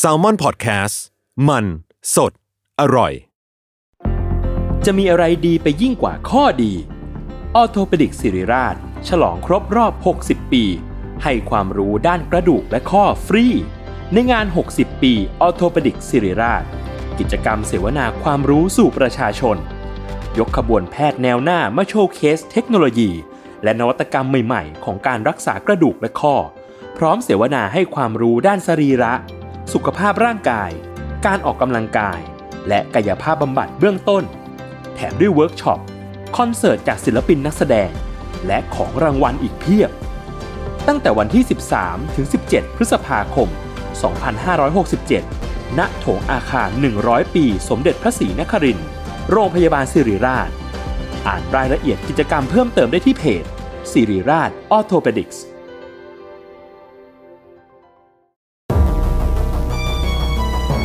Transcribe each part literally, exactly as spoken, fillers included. Salmon Podcast มันสดอร่อยจะมีอะไรดีไปยิ่งกว่าข้อดีออร์โธโพดิกสิริราชฉลองครบรอบหกสิบปีให้ความรู้ด้านกระดูกและข้อฟรีในงานหกสิบปีออร์โธโพดิกสิริราชกิจกรรมเสวนาความรู้สู่ประชาชนยกขบวนแพทย์แนวหน้ามาโชว์เคสเทคโนโลยีและนวัตกรรมใหม่ๆของการรักษากระดูกและข้อพร้อมเสวนาให้ความรู้ด้านสรีระสุขภาพร่างกายการออกกำลังกายและกายภาพบำบัดเบื้องต้นแถมด้วยเวิร์กช็อปคอนเสิร์ตจากศิลปินนักแสดงและของรางวัลอีกเพียบตั้งแต่วันที่สิบสามถึงสิบเจ็ดพฤษภาคมสองพันห้าร้อยหกสิบเจ็ดณโถงอาคารหนึ่งร้อยปีสมเด็จพระศรีนครินทร์โรงพยาบาลสิริราชอ่านรายละเอียดกิจกรรมเพิ่มเติมได้ที่เพจสิริราชออร์โธโพดิกส์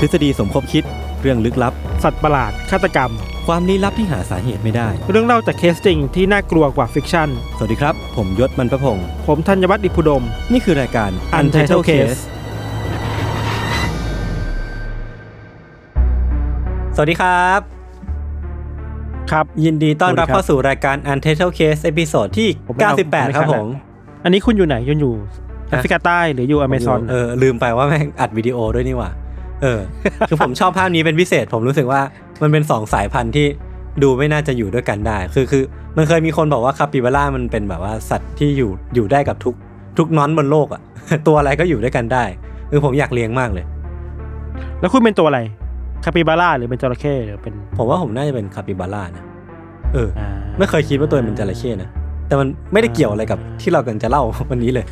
ทฤษฎีสมคบคิดเรื่องลึกลับสัตว์ประหลาดฆาตกรรมความลี้ลับที่หาสาเหตุไม่ได้เรื่องเล่าจากเคสจริงที่น่ากลัวกว่าฟิกชั่นสวัสดีครับผมยศมันประพงษ์ผมธัญวัฒน์อิพุดมนี่คือรายการ Untitled Case สวัสดีครับครับยินดีต้อนรับเข้าสู่รายการ Untitled Case เอพิโซดที่เก้าสิบแปดครับผมอันนี้คุณอยู่ไหนคุณอยู่แอฟริกาใต้หรืออยู่อเมซอนเออลืมไปว่าแม่งอัดวิดีโอด้วยนี่หว่าเออคือผมชอบภาพนี้เป็นพิเศษผมรู้สึกว่ามันเป็นสองสายพันธุ์ที่ดูไม่น่าจะอยู่ด้วยกันได้คือคือมันเคยมีคนบอกว่าคาปิบาร่ามันเป็นแบบว่าสัตว์ที่อยู่อยู่ได้กับทุกทุกน้อนบนโลกอ่ะตัวอะไรก็อยู่ด้วยกันได้คือผมอยากเลี้ยงมากเลยแล้วคุณเป็นตัวอะไรคาปิบาร่าหรือเป็นจระเข้หรือเป็นผมว่าผมน่าจะเป็นคาปิบาร่านะเออไม่เคยคิดว่าตัวเป็นจระเข้นะแต่มันไม่ได้เกี่ยวอะไรกับที่เรากำลังจะเล่าวันนี้เลย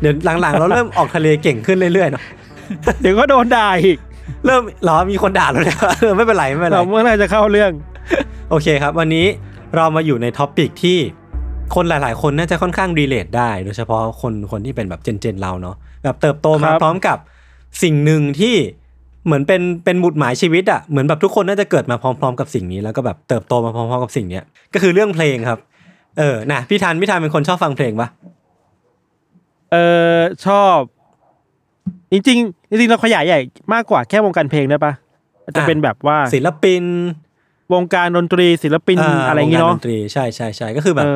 เดี๋ยวหลังๆเราเริ่มออกทะเลเก่งขึ้นเรื่อยๆเนาะเดี๋ยวก็โดนด่าอีกเริ่มหรอมีคนด่าแล้วนะเออไม่เป็นไรไม่เป็นไรเราเมื่อไหร่จะเข้าเรื่องโอเคครับวันนี้เรามาอยู่ในท็อปิกที่คนหลายๆคนน่าจะค่อนข้างรีเลทได้โดยเฉพาะคนคนที่เป็นแบบเจนเจนเราเนาะแบบเติบโตมาพร้อมกับสิ่งหนึ่งที่เหมือนเป็นเป็นหมุดหมายชีวิตอ่ะเหมือนแบบทุกคนน่าจะเกิดมาพร้อมๆกับสิ่งนี้แล้วก็แบบเติบโตมาพร้อมๆกับสิ่งนี้ก็คือเรื่องเพลงครับเออนะพี่ธันพี่ธันเป็นคนชอบฟังเพลงปะเออชอบจริงๆจริงเราขยายใหญ่มากกว่าแค่วงการเพลงได้ปะจะเป็นแบบว่าศิลปินวงการดนตรีศิลปิน อ, อะไรอย่างงี้เนาะวงการดนตรีใช่ๆๆก็คือแบบ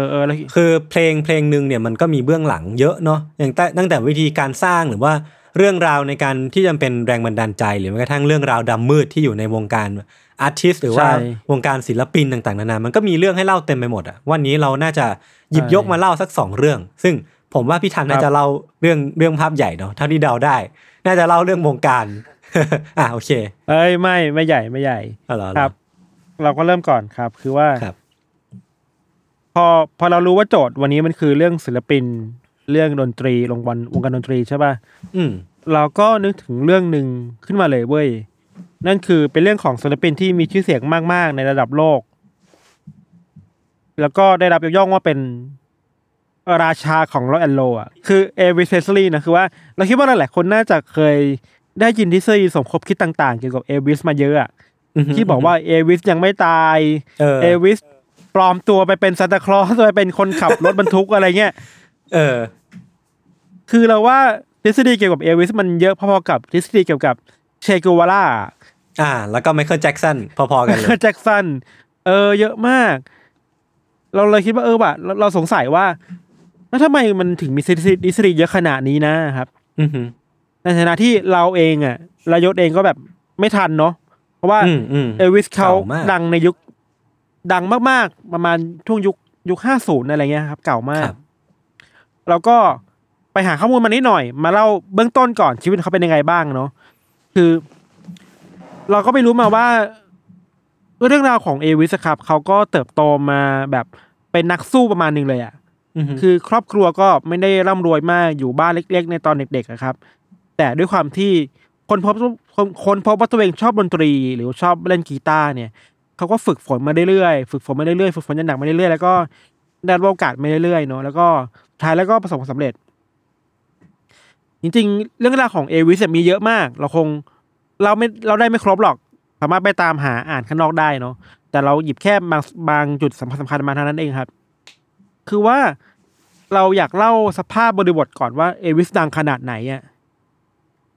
คือเพลงเพลงนึงเนี่ยมันก็มีเบื้องหลังเยอะเนาะอย่างตั้งแต่วิธีการสร้างหรือว่าเรื่องราวในการที่จะเป็นแรงบันดาลใจหรือแม้กระทั่งเรื่องราวดำมืดที่อยู่ในวงการอาร์ติสต์หรือว่าวงการศิลปินต่างๆนานามันก็มีเรื่องให้เล่าเต็มไปหมดอ่ะวันนี้เราน่าจะหยิบยกมาเล่าสักสองเรื่องซึ่งผมว่าพี่ธันน่าจะเล่าเรื่องเรื่องภาพใหญ่เนาะเท่าที่เดาได้น่าจะเล่าเรื่องวงการ อ่ะโอเคเอ้ยไม่ไม่ใหญ่ไม่ใหญ่ครับเราก็เริ่มก่อนครับคือว่าพอพอเรารู้ว่าโจทย์วันนี้มันคือเรื่องศิลปินเรื่องดนตรีลงวันวงการดนตรีใช่ป่ะอืมเราก็นึกถึงเรื่องนึงขึ้นมาเลยเว้ยนั่นคือเป็นเรื่องของศิลปินที่มีชื่อเสียงมากๆในระดับโลกแล้วก็ได้รับยกย่องว่าเป็นราชาของร็อกแอนด์โรลอ่ะคือเอลวิส เพรสลีย์นะคือว่าเราคิดว่าหลายๆคนน่าจะเคยได้ยินทฤษฎีสมคบคิดต่างๆเกี่ยวกับเอลวิสมาเยอะอ่ะ mm-hmm. ที่บอกว่าเอลวิสยังไม่ตายเอลวิสปลอมตัวไปเป็นซานตาคลอสไปเป็นคนขับ รถบรรทุกอะไรเงี้ยเออคือเราว่าทฤษฎีเกี่ยวกับเอลวิสมันเยอะพอๆกับทฤษฎีเกี่ยวกับเชกุวาร่าอ่าแล้วก็ไมเคิลแจ็คสันพอๆกันเลยแจ็คสันเออเยอะมากเราเลยคิดว่าเออว่ะเราสงสัยว่าแล้วทำไมมันถึงมีดิสรีเยอะขนาดนี้นะครับในฐานะที่เราเองอ่ะรายศเองก็แบบไม่ทันเนาะเพราะว่าเอลวิสเขาดังในยุคดังมากๆประมาณช่วงยุคยุคห้าสิบอะไรเงี้ยครับเก่ามากเราก็ไปหาข้อมูลมานิดหน่อยมาเล่าเบื้องต้นก่อนชีวิตเขาเป็นยังไงบ้างเนาะคือเราก็ไปรู้มาว่าเรื่องราวของเอลวิสครับเขาก็เติบโตมาแบบเป็นนักสู้ประมาณนึงเลยอ่ะคือครอบครัวก็ไม่ได้ร่ำรวยมากอยู่บ้านเล็กๆในตอนเด็กๆครับแต่ด้วยความที่คนพบคนพบว่าตัวเองชอบดนตรีหรือชอบเล่นกีตาร์เนี่ยเขาก็ฝึกฝนมาเรื่อยๆฝึกฝนมาเรื่อยๆฝึกฝนอย่างหนักมาเรื่อยๆแล้วก็ได้รับโอกาสมาเรื่อยๆเนาะแล้วก็ท้ายแล้วก็ประสบความสำเร็จจริงๆเรื่องราวของเอลวิสมีเยอะมากเราคงเราไม่เราได้ไม่ครบหรอกสามารถไปตามหาอ่านข้างนอกได้เนาะแต่เราหยิบแค่บางบางจุดสำคัญๆมาเท่านั้นเองครับคือว่าเราอยากเล่าสภาพบริบทก่อนว่าเอลวิสดังขนาดไหนอ่ะ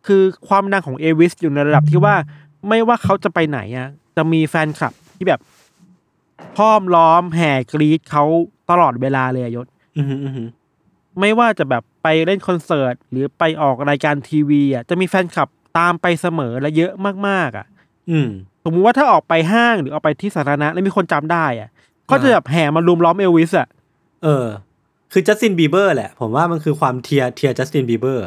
คือความดังของเอวิสอยู่ในระดับที่ว่าไม่ว่าเขาจะไปไหนอ่ะจะมีแฟนคลับที่แบบห้อมล้อมแห่กรี๊ดเขาตลอดเวลาเลยยศไม่ว่าจะแบบไปเล่นคอนเสิร์ตหรือไปออกรายการทีวีอ่ะจะมีแฟนคลับตามไปเสมอและเยอะมากๆอ่ะสมมติว่าถ้าออกไปห้างหรือออกไปที่สาธารณะแล้วมีคนจำได้อ่ะก็จะแบบแห่มารุมล้อมเอลวิสอ่ะเออคือจัสตินบีเบอร์แหละผมว่ามันคือความเทียเทียจัสตินบีเบอร์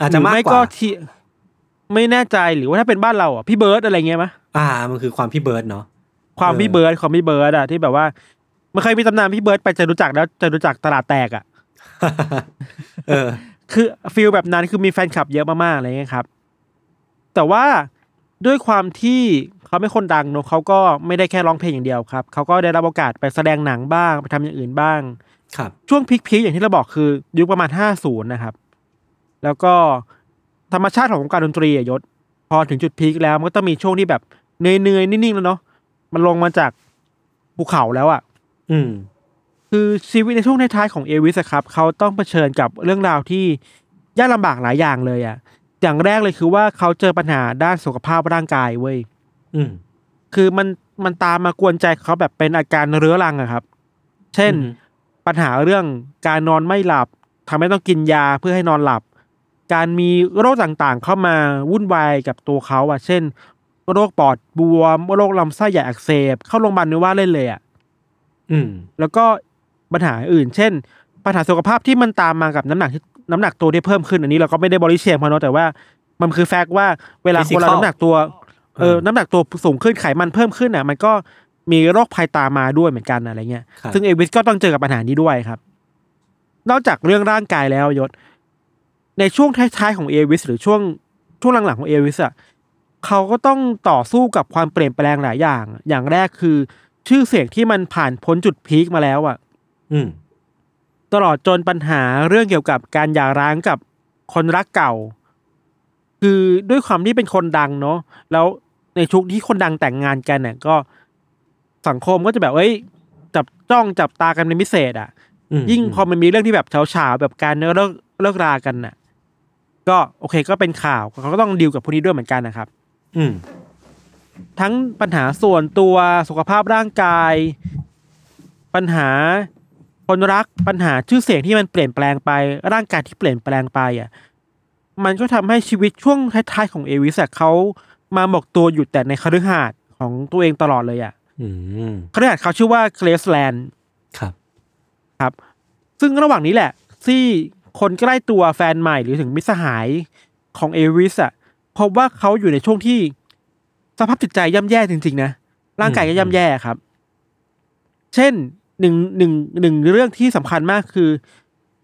อาจจะมากกว่าไม่แน่ใจหรือว่าถ้าเป็นบ้านเราอ่ะพี่เบิร์ดอะไรเงี้ยมั้ยอ่ามันคือความพี่เบิร์ดเนาะความพี่เบิร์ดความพี่เบิร์ดอ่ะที่แบบว่ามันเคยมีตำนานพี่เบิร์ดไปจะรู้จักแล้วจะรู้จักตลาดแตกอ่ะ เออคือฟีลแบบนั้นคือมีแฟนคลับเยอะมากๆอะไรเงี้ยครับแต่ว่าด้วยความที่เขาไม่คนดังเนอะเขาก็ไม่ได้แค่ร้องเพลงอย่างเดียวครับเขาก็ได้รับโอกาสไปแสดงหนังบ้างไปทำอย่างอื่นบ้างครับช่วงพีคๆอย่างที่เราบอกคือยุคประมาณห้าสิบนะครับแล้วก็ธรรมชาติของวงการดนตรียศพอถึงจุดพีคแล้วมันก็ต้องมีช่วงที่แบบเหนื่อยๆนิ่งๆแล้วเนาะมันลงมาจากภูเขาแล้วอ่ะอืมคือชีวิตในช่วงท้ายๆของเอวิสครับเขาต้องเผชิญกับเรื่องราวที่ยากลำบากหลายอย่างเลยอ่ะอย่างแรกเลยคือว่าเขาเจอปัญหาด้านสุขภาพร่างกายเว้ยอืมคือมันมันตามมากวนใจเขาแบบเป็นอาการเรื้อรังอะครับเช่นปัญหาเรื่องการนอนไม่หลับทำให้ต้องกินยาเพื่อให้นอนหลับการมีโรคต่างๆเข้ามาวุ่นวายกับตัวเขาอะเช่นโรคปอดบวมโรคลำไส้ใหญ่อักเสบเข้าโรงพยาบาลนี่ว่าเล่นเลยอะอืมแล้วก็ปัญหาอื่นเช่นปัญหาสุขภาพที่มันตามมากับน้ำหนักที่น้ำหนักตัวที่เพิ่มขึ้นอันนี้เราก็ไม่ได้บอดี้เชมเขาเนาะแต่ว่ามันคือแฟกต์ว่าเวลาคนเราน้ำหนักตัวเออน้ำหนักตัวสูงขึ้นไขมันเพิ่มขึ้นอ่ะมันก็มีโรคภัยตามมาด้วยเหมือนกันอะไรเงี้ยซึ่งเอวิสก็ต้องเจอกับปัญหานี้ด้วยครับนอกจากเรื่องร่างกายแล้วยศในช่วงท้ายๆของเอวิสหรือช่วงช่วงหลังๆของเอวิสอ่ะเขาก็ต้องต่อสู้กับความเปลี่ยนแปลงหลายอย่างอย่างแรกคือชื่อเสียงที่มันผ่านพ้นจุดพีคมาแล้วอ่ะอืมตลอดจนปัญหาเรื่องเกี่ยวกับการหย่าร้างกับคนรักเก่าคือด้วยความที่เป็นคนดังเนาะแล้วในช่วงที่คนดังแต่งงานกันเนี่ยก็สังคมก็จะแบบเอ้ยจับจ้องจับตากันเป็นพิเศษอ่ะยิ่งพอมันมีเรื่องที่แบบเฉาๆแบบการเลิกเลิกรากันน่ะก็โอเคก็เป็นข่าวเขาก็ต้องดีลกับพวกนี้ด้วยเหมือนกันนะครับอืมทั้งปัญหาส่วนตัวสุขภาพร่างกายปัญหาคนรักปัญหาชื่อเสียงที่มันเปลี่ยนแปลงไปร่างกายที่เปลี่ยนแปลงไปอ่ะมันก็ทำให้ชีวิตช่วงท้ายๆของเอวิสเขามาหมกตัวอยู่แต่ในคฤหาสน์ของตัวเองตลอดเลยอ่ะคฤหาสน์เขาชื่อว่าเกรซแลนด์ครับครับซึ่งระหว่างนี้แหละที่คนใกล้ตัวแฟนใหม่หรือถึงมิตรสหายของเอวิสอ่ะพบว่าเขาอยู่ในช่วงที่สภาพจิตใจย่ำแย่จริงๆนะร่างกายก็ย่ำแย่ครับเช่นหนึ่งหนึ่งหนึ่งเรื่องที่สำคัญมากคือ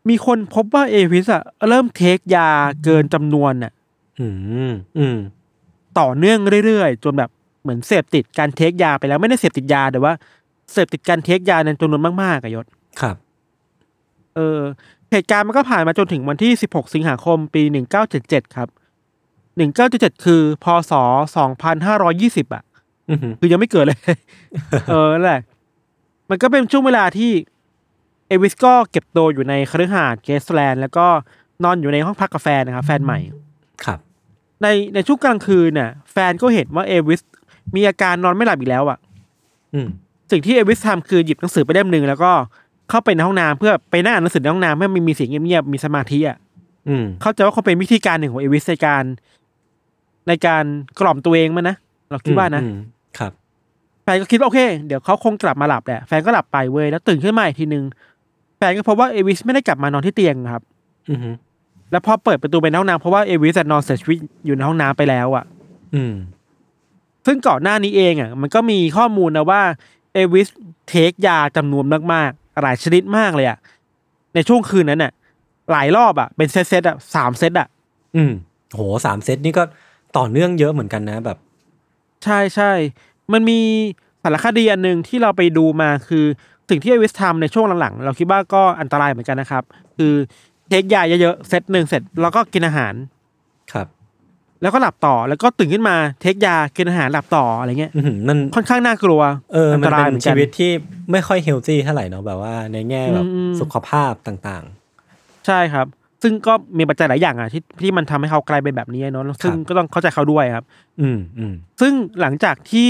มีคนพบว่าเอวิสอะเริ่มเทคยาเกินจำนวนอะต่อเนื่องเรื่อยๆจนแบบเหมือนเสพติดการเทคยาไปแล้วไม่ได้เสพติดยาแต่ว่าเสพติดการเทคยาในจำนวนมากๆอะยศครับเออเหตุการณ์มันก็ผ่านมาจนถึงวันที่สิบหกสิงหาคมปีหนึ่งพันเก้าร้อยเจ็ดสิบเจ็ดครับหนึ่งพันเก้าร้อยเจ็ดสิบเจ็ดคือพ.ศ. สองพันห้าร้อยยี่สิบอะคือยังไม่เกิดเลย เออนั่นแหละมันก็เป็นช่วงเวลาที่เอวิสก็เก็บตัวอยู่ในคฤหาสน์เกสแลนด์แล้วก็นอนอยู่ในห้องพักกับแฟนนะครับแฟนใหม่ครับในในช่วงกลางคืนน่ะแฟนก็เห็นว่าเอวิสมีอาการนอนไม่หลับอีกแล้วอ่ะอืมสิ่งที่เอวิสทำคือหยิบหนังสือไปเล่มนึงแล้วก็เข้าไปในห้องน้ำเพื่อไปนั่งอ่านหนังสือในห้องน้ำให้มันมีเสียงเงียบๆมีสมาธิอ่ะอืมเข้าใจว่าเขาเป็นวิธีการหนึ่งของเอวิสในการในการกล่อมตัวเองมั้ยนะเราคิดว่านะครับแฟนก็คิดว่าโอเคเดี๋ยวเขาคงกลับมาหลับแหละแฟนก็หลับไปเว้ยแล้วตื่นขึ้นมาอีกทีนึงแฟนก็พบว่าเอวิสไม่ได้กลับมานอนที่เตียงครับอือฮึแล้วพอเปิดประตูไปห้องน้ำเพราะว่าเอวิสนอนเสียชีวิตอยู่ในห้องน้ำไปแล้วอ่ะอืมซึ่งก่อนหน้านี้เองอ่ะมันก็มีข้อมูลนะว่าเอวิสเทคยาจำนวนมากๆหลายชนิดมากเลยอ่ะในช่วงคืนนั้นน่ะหลายรอบอ่ะเป็นเซตเซตอ่ะสามเซตอ่ะอืมโหสามเซตนี่ก็ต่อเนื่องเยอะเหมือนกันนะแบบใช่ใช่มันมีสารคดีอันนึงที่เราไปดูมาคือสิ่งที่เอวิสทำในช่วงหลังๆเราคิดว่าก็อันตรายเหมือนกันนะครับคือเทคยาเยอะๆเซตหนึ่งเสร็จแล้วก็กินอาหารครับแล้วก็หลับต่อแล้วก็ตื่นขึ้นมาเทคยากินอาหารหลับต่ออะไรเงี้ยนั่นค่อนข้างน่ากลัวเอออันตรายเหมือนชีวิตที่ไม่ค่อยเฮลตี้เท่าไหร่เนาะแบบว่าในแง่แบบสุขภาพต่างๆใช่ครับ ซึ่งก็มีปัจจัยหลายอย่างอ่ะที่ที่มันทำให้เขากลายเป็นแบบนี้เนาะซึ่งก็ต้องเข้าใจเขาด้วยครับอืมอืมซึ่งหลังจากที่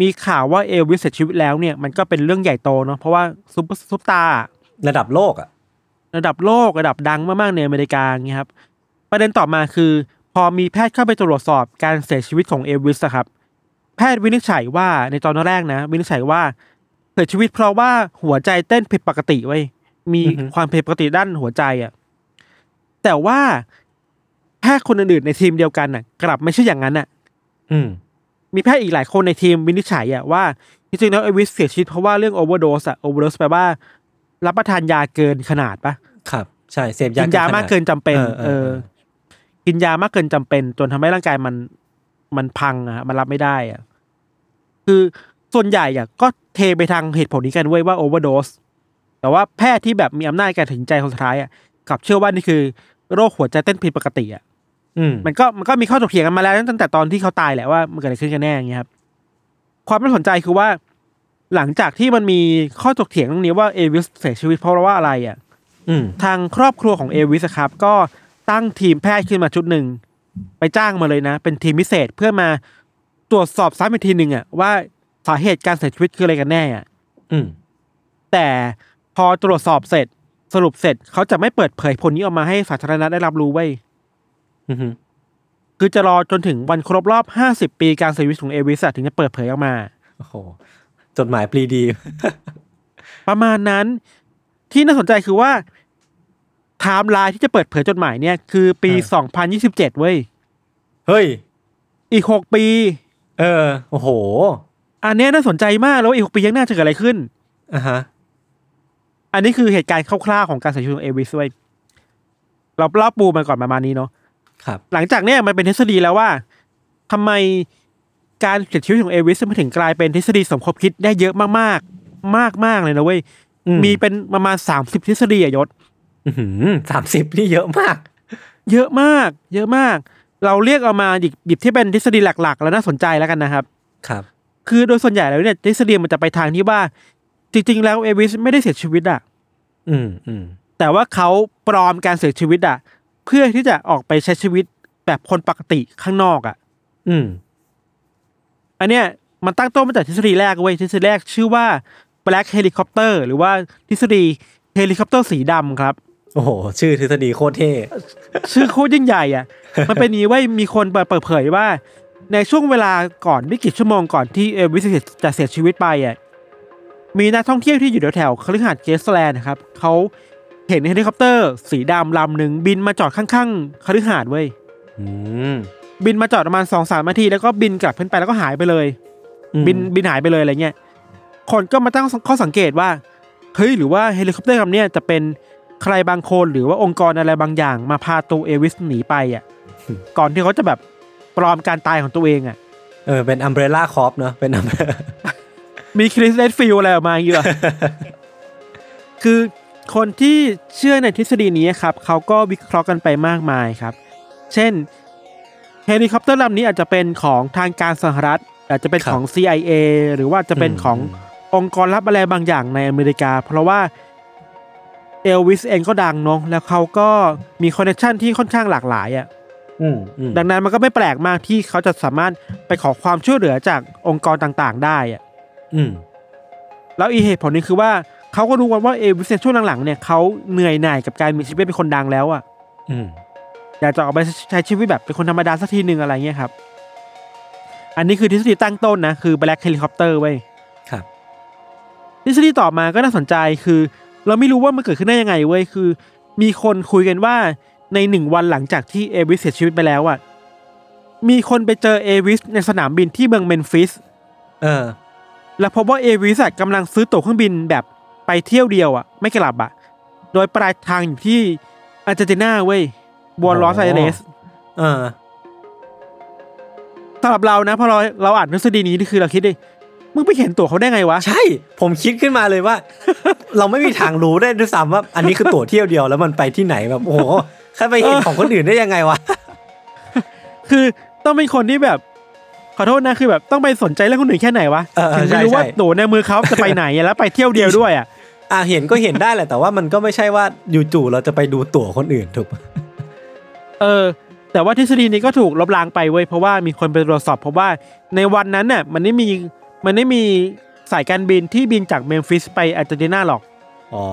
มีข่าวว่าเอลวิสเสียชีวิตแล้วเนี่ยมันก็เป็นเรื่องใหญ่โตเนาะเพราะว่าซุปซุปตาระดับโลกอ่ะระดับโลกระดับดังมากๆในอเมริกาเงี้ยครับประเด็นต่อมาคือพอมีแพทย์เข้าไปตรวจสอบการเสียชีวิตของเอลวิสครับแพทย์วินิจฉัยว่าในตอนแรกนะวินิจฉัยว่าเสียชีวิตเพราะว่าหัวใจเต้นผิดปกติไว้มีความผิดปกติด้านหัวใจอ่ะแต่ว่าแพทย์คนอื่นๆในทีมเดียวกันน่ะกลับไม่ใช่อย่างนั้นน่ะอืมมีแพทย์อีกหลายคนในทีมวินิจฉัยอ่ะว่าจริงๆแล้วเอลวิสเสียชีวิตเพราะว่าเรื่องโอเวอร์โดสอ่ะโอเวอร์โดสแปลว่ารับประทานยาเกินขนาดปะครับใช่เสพยากินยามากเกินจำเป็นเออกินยามากเกินจำเป็นจนทำให้ร่างกายมันมันพังอ่ะมันรับไม่ได้อ่ะคือส่วนใหญ่อ่ะก็เทไปทางเหตุผลนี้กันเว้ยว่าโอเวอร์โดสแต่ว่าแพทย์ที่แบบมีอำนาจการถึงใจคนสุดท้ายอ่ะกลับเชื่อว่านี่คือโรคหัวใจเต้นผิดปกติอ่ะ ม, มันก็มันก็มีข้อถกเถียงกันมาแล้วตั้งแต่ตอนที่เขาตายแหละว่ามันเกิดอะไรขึ้นกันแน่อย่างเงี้ยครับความน่าสนใจคือว่าหลังจากที่มันมีข้อถกเถียงตรงนี้ว่าเอวิสเสียชีวิตเพราะว่าอะไรอ่ะทางครอบครัวของเอวิสครับก็ตั้งทีมแพทย์ขึ้นมาชุดหนึ่งไปจ้างมาเลยนะเป็นทีมพิเศษเพื่อมาตรวจสอบซ้ำอีกทีหนึ่งอ่ะว่าสาเหตุการเสียชีวิตคืออะไรกันแน่อ่ะแต่พอตรวจสอบเสร็จสรุปเสร็จเขาจะไม่เปิดเผยผลนี้ออกมาให้สาธารณะได้รับรู้ไว้คือจะรอจนถึงวันครบรอบห้าสิบปีการเสียชีวิตของเอวิสถึงจะเปิดเผยออกมาโอ้โหจดหมายปลีดี ประมาณนั้นที่น่าสนใจคือว่าไทม์ไลน์ที่จะเปิดเผยจดหมายเนี่ยคือปีสองพันยี่สิบเจ็ดเว้ยเฮ้ยอีกหกปีเออโอ้โหอันนี้น่าสนใจมากแล้วอีกหกปียังน่าจะเกิดอะไรขึ้นอ่ะฮะอันนี้คือเหตุการณ์คร่าวๆของการเสียชีวิตของเอลวิสด้วยเราเล่าปูมาก่อนประมาณนี้เนาะครับหลังจากเนี้ยมันเป็นทฤษฎีแล้วว่าทำไมการเสียชีวิตของเอลวิสมันถึงกลายเป็นทฤษฎีสมคบคิดได้เยอะมากๆมากๆเลยนะเว้ยมีเป็นประมาณสามสิบทฤษฎีอะยศอื้อหือสามสิบนี่เยอะมากเยอะมากเยอะมากเราเรียกเอามาหยิบที่เป็นทฤษฎีหลักๆแล้วน่าสนใจแล้วกันนะครับครับคือโดยส่วนใหญ่แล้วเนี่ยทฤษฎีมันจะไปทางที่ว่าจริงๆแล้วเอลวิสไม่ได้เสียชีวิตอ่ะอืมอืมแต่ว่าเขาปลอมการเสียชีวิตอ่ะเพื่อที่จะออกไปใช้ชีวิตแบบคนปกติข้างนอกอ่ะอืมอันเนี้ยมันตั้งต้นมาจากทฤษฎีแรกเว้ยทฤษฎีแรกชื่อว่า Black Helicopter หรือว่าทฤษฎีเฮลิคอปเตอร์สีดำครับโอ้โหชื่อทฤษฎีโคตรเท่ชื่อโคตรยิ่งใหญ่อ่ะ มันเป็นนี้เว้ยมีคนเปิดเผยว่าในช่วงเวลาก่อนไม่กี่ชั่วโมงก่อนที่เอลวิสจะเสียชีวิตไปอ่ะมีนักท่องเที่ยวที่อยู่แถวๆคฤหาสน์เกสแลนด์นะครับเขาเห็นเฮลิคอปเตอร์สีดำลำหนึ่งบินมาจอดข้างๆคฤหาสน์เว้ยบินมาจอดประมาณ สองถึงสาม นาทีแล้วก็บินกลับขึ้นไปแล้วก็หายไปเลยบินบินหายไปเลยอะไรเงี้ยคนก็มาตั้งข้อสังเกตว่าเฮ้ยหรือว่าเฮลิคอปเตอร์ลำเนี้ยจะเป็นใครบางคนหรือว่าองค์กรอะไรบางอย่างมาพาตัวเอลวิสหนีไปอ่ะก่อนที่เขาจะแบบปลอมการตายของตัวเองอ่ะเออเป็นอัมเบรล่าคอร์ปเนอะเป็นอัมมีคริสเดนฟิลอะไรออกมาอย่างนี้เหรอคือคนที่เชื่อในทฤษฎีนี้ครับเขาก็วิเคราะห์กันไปมากมายครับเช่นเฮลิคอปเตอร์ลำนี้อาจจะเป็นของทางการสหรัฐอาจจะเป็นของ ซี ไอ เอ หรือว่าจะเป็นขององค์กรลับอะไรบางอย่างในอเมริกาเพราะว่าเอลวิสเองก็ดังเนาะแล้วเขาก็มีคอนเนคชั่นที่ค่อนข้างหลากหลายอ่ะดังนั้นมันก็ไม่แปลกมากที่เขาจะสามารถไปขอความช่วยเหลือจากองค์กรต่างๆได้อ่ะอืมแล้วอีเหตุผลนึงคือว่าเขาก็รู้กันว่าเอลวิสช่วงหลังๆเนี่ยเขาเหนื่อยหน่ายกับการมีชีวิตเป็นคนดังแล้วอ่ะอืมอยากจะออกไปใช้ชีวิตแบบเป็นคนธรรมดาสักทีนึงอะไรเงี้ยครับอันนี้คือทฤษฎีตั้งต้นนะคือ Black Helicopter เว้ยครับทฤษฎีต่อมาก็น่าสนใจคือเราไม่รู้ว่ามันเกิดขึ้นได้ยังไงเว้ยคือมีคนคุยกันว่าในหนึ่งวันหลังจากที่เอลวิสเสียชีวิตไปแล้วอ่ะมีคนไปเจอเอลวิสในสนามบินที่เมืองเมมฟิสเออแล้วพบว่าเอลวิสกำลังซื้อตั๋วเครื่องบินแบบไปเที่ยวเดียวอ่ะไม่กลับอ่ะโดยปลายทางอยู่ที่อาร์เจนตินาเว้ยบนลอสแอนเจลิสเออสำหรับเรานะพอเราเราอ่านทฤษฎีนี้นี่คือเราคิดดิมึงไปเห็นตั๋วเขาได้ไงวะใช่ผมคิดขึ้นมาเลยว่า เราไม่มีทางรู้ได้ด้วยซ้ำว่าอันนี้คือตั๋วเที่ยวเดียวแล้วมันไปที่ไหนแบบโอ้โหแค่ไปเห็น ของคนอื่นได้ยังไงวะ คือต้องเป็นคนที่แบบขอโทษนะคือแบบต้องไปสนใจเรื่องคนอื่นแค่ไหนวะถึงจะรู้ว่าตั๋วในมือเขาจะไปไหนแล้วไปเที่ยวเดียวด้วยอ่ะ อ่ะเห็นก็เห็นได้แหละแต่ว่ามันก็ไม่ใช่ว่าจู่ๆเราจะไปดูตั๋วคนอื่นถูกเออแต่ว่าทฤษฎีนี้ก็ถูกลบล้างไปเว้ยเพราะว่ามีคนไปตรวจสอบเพราะว่าในวันนั้นน่ะมันไม่มีมันไม่มีสายการบินที่บินจากเมมฟิสไปอาร์เจนตินาหรอกอ๋อ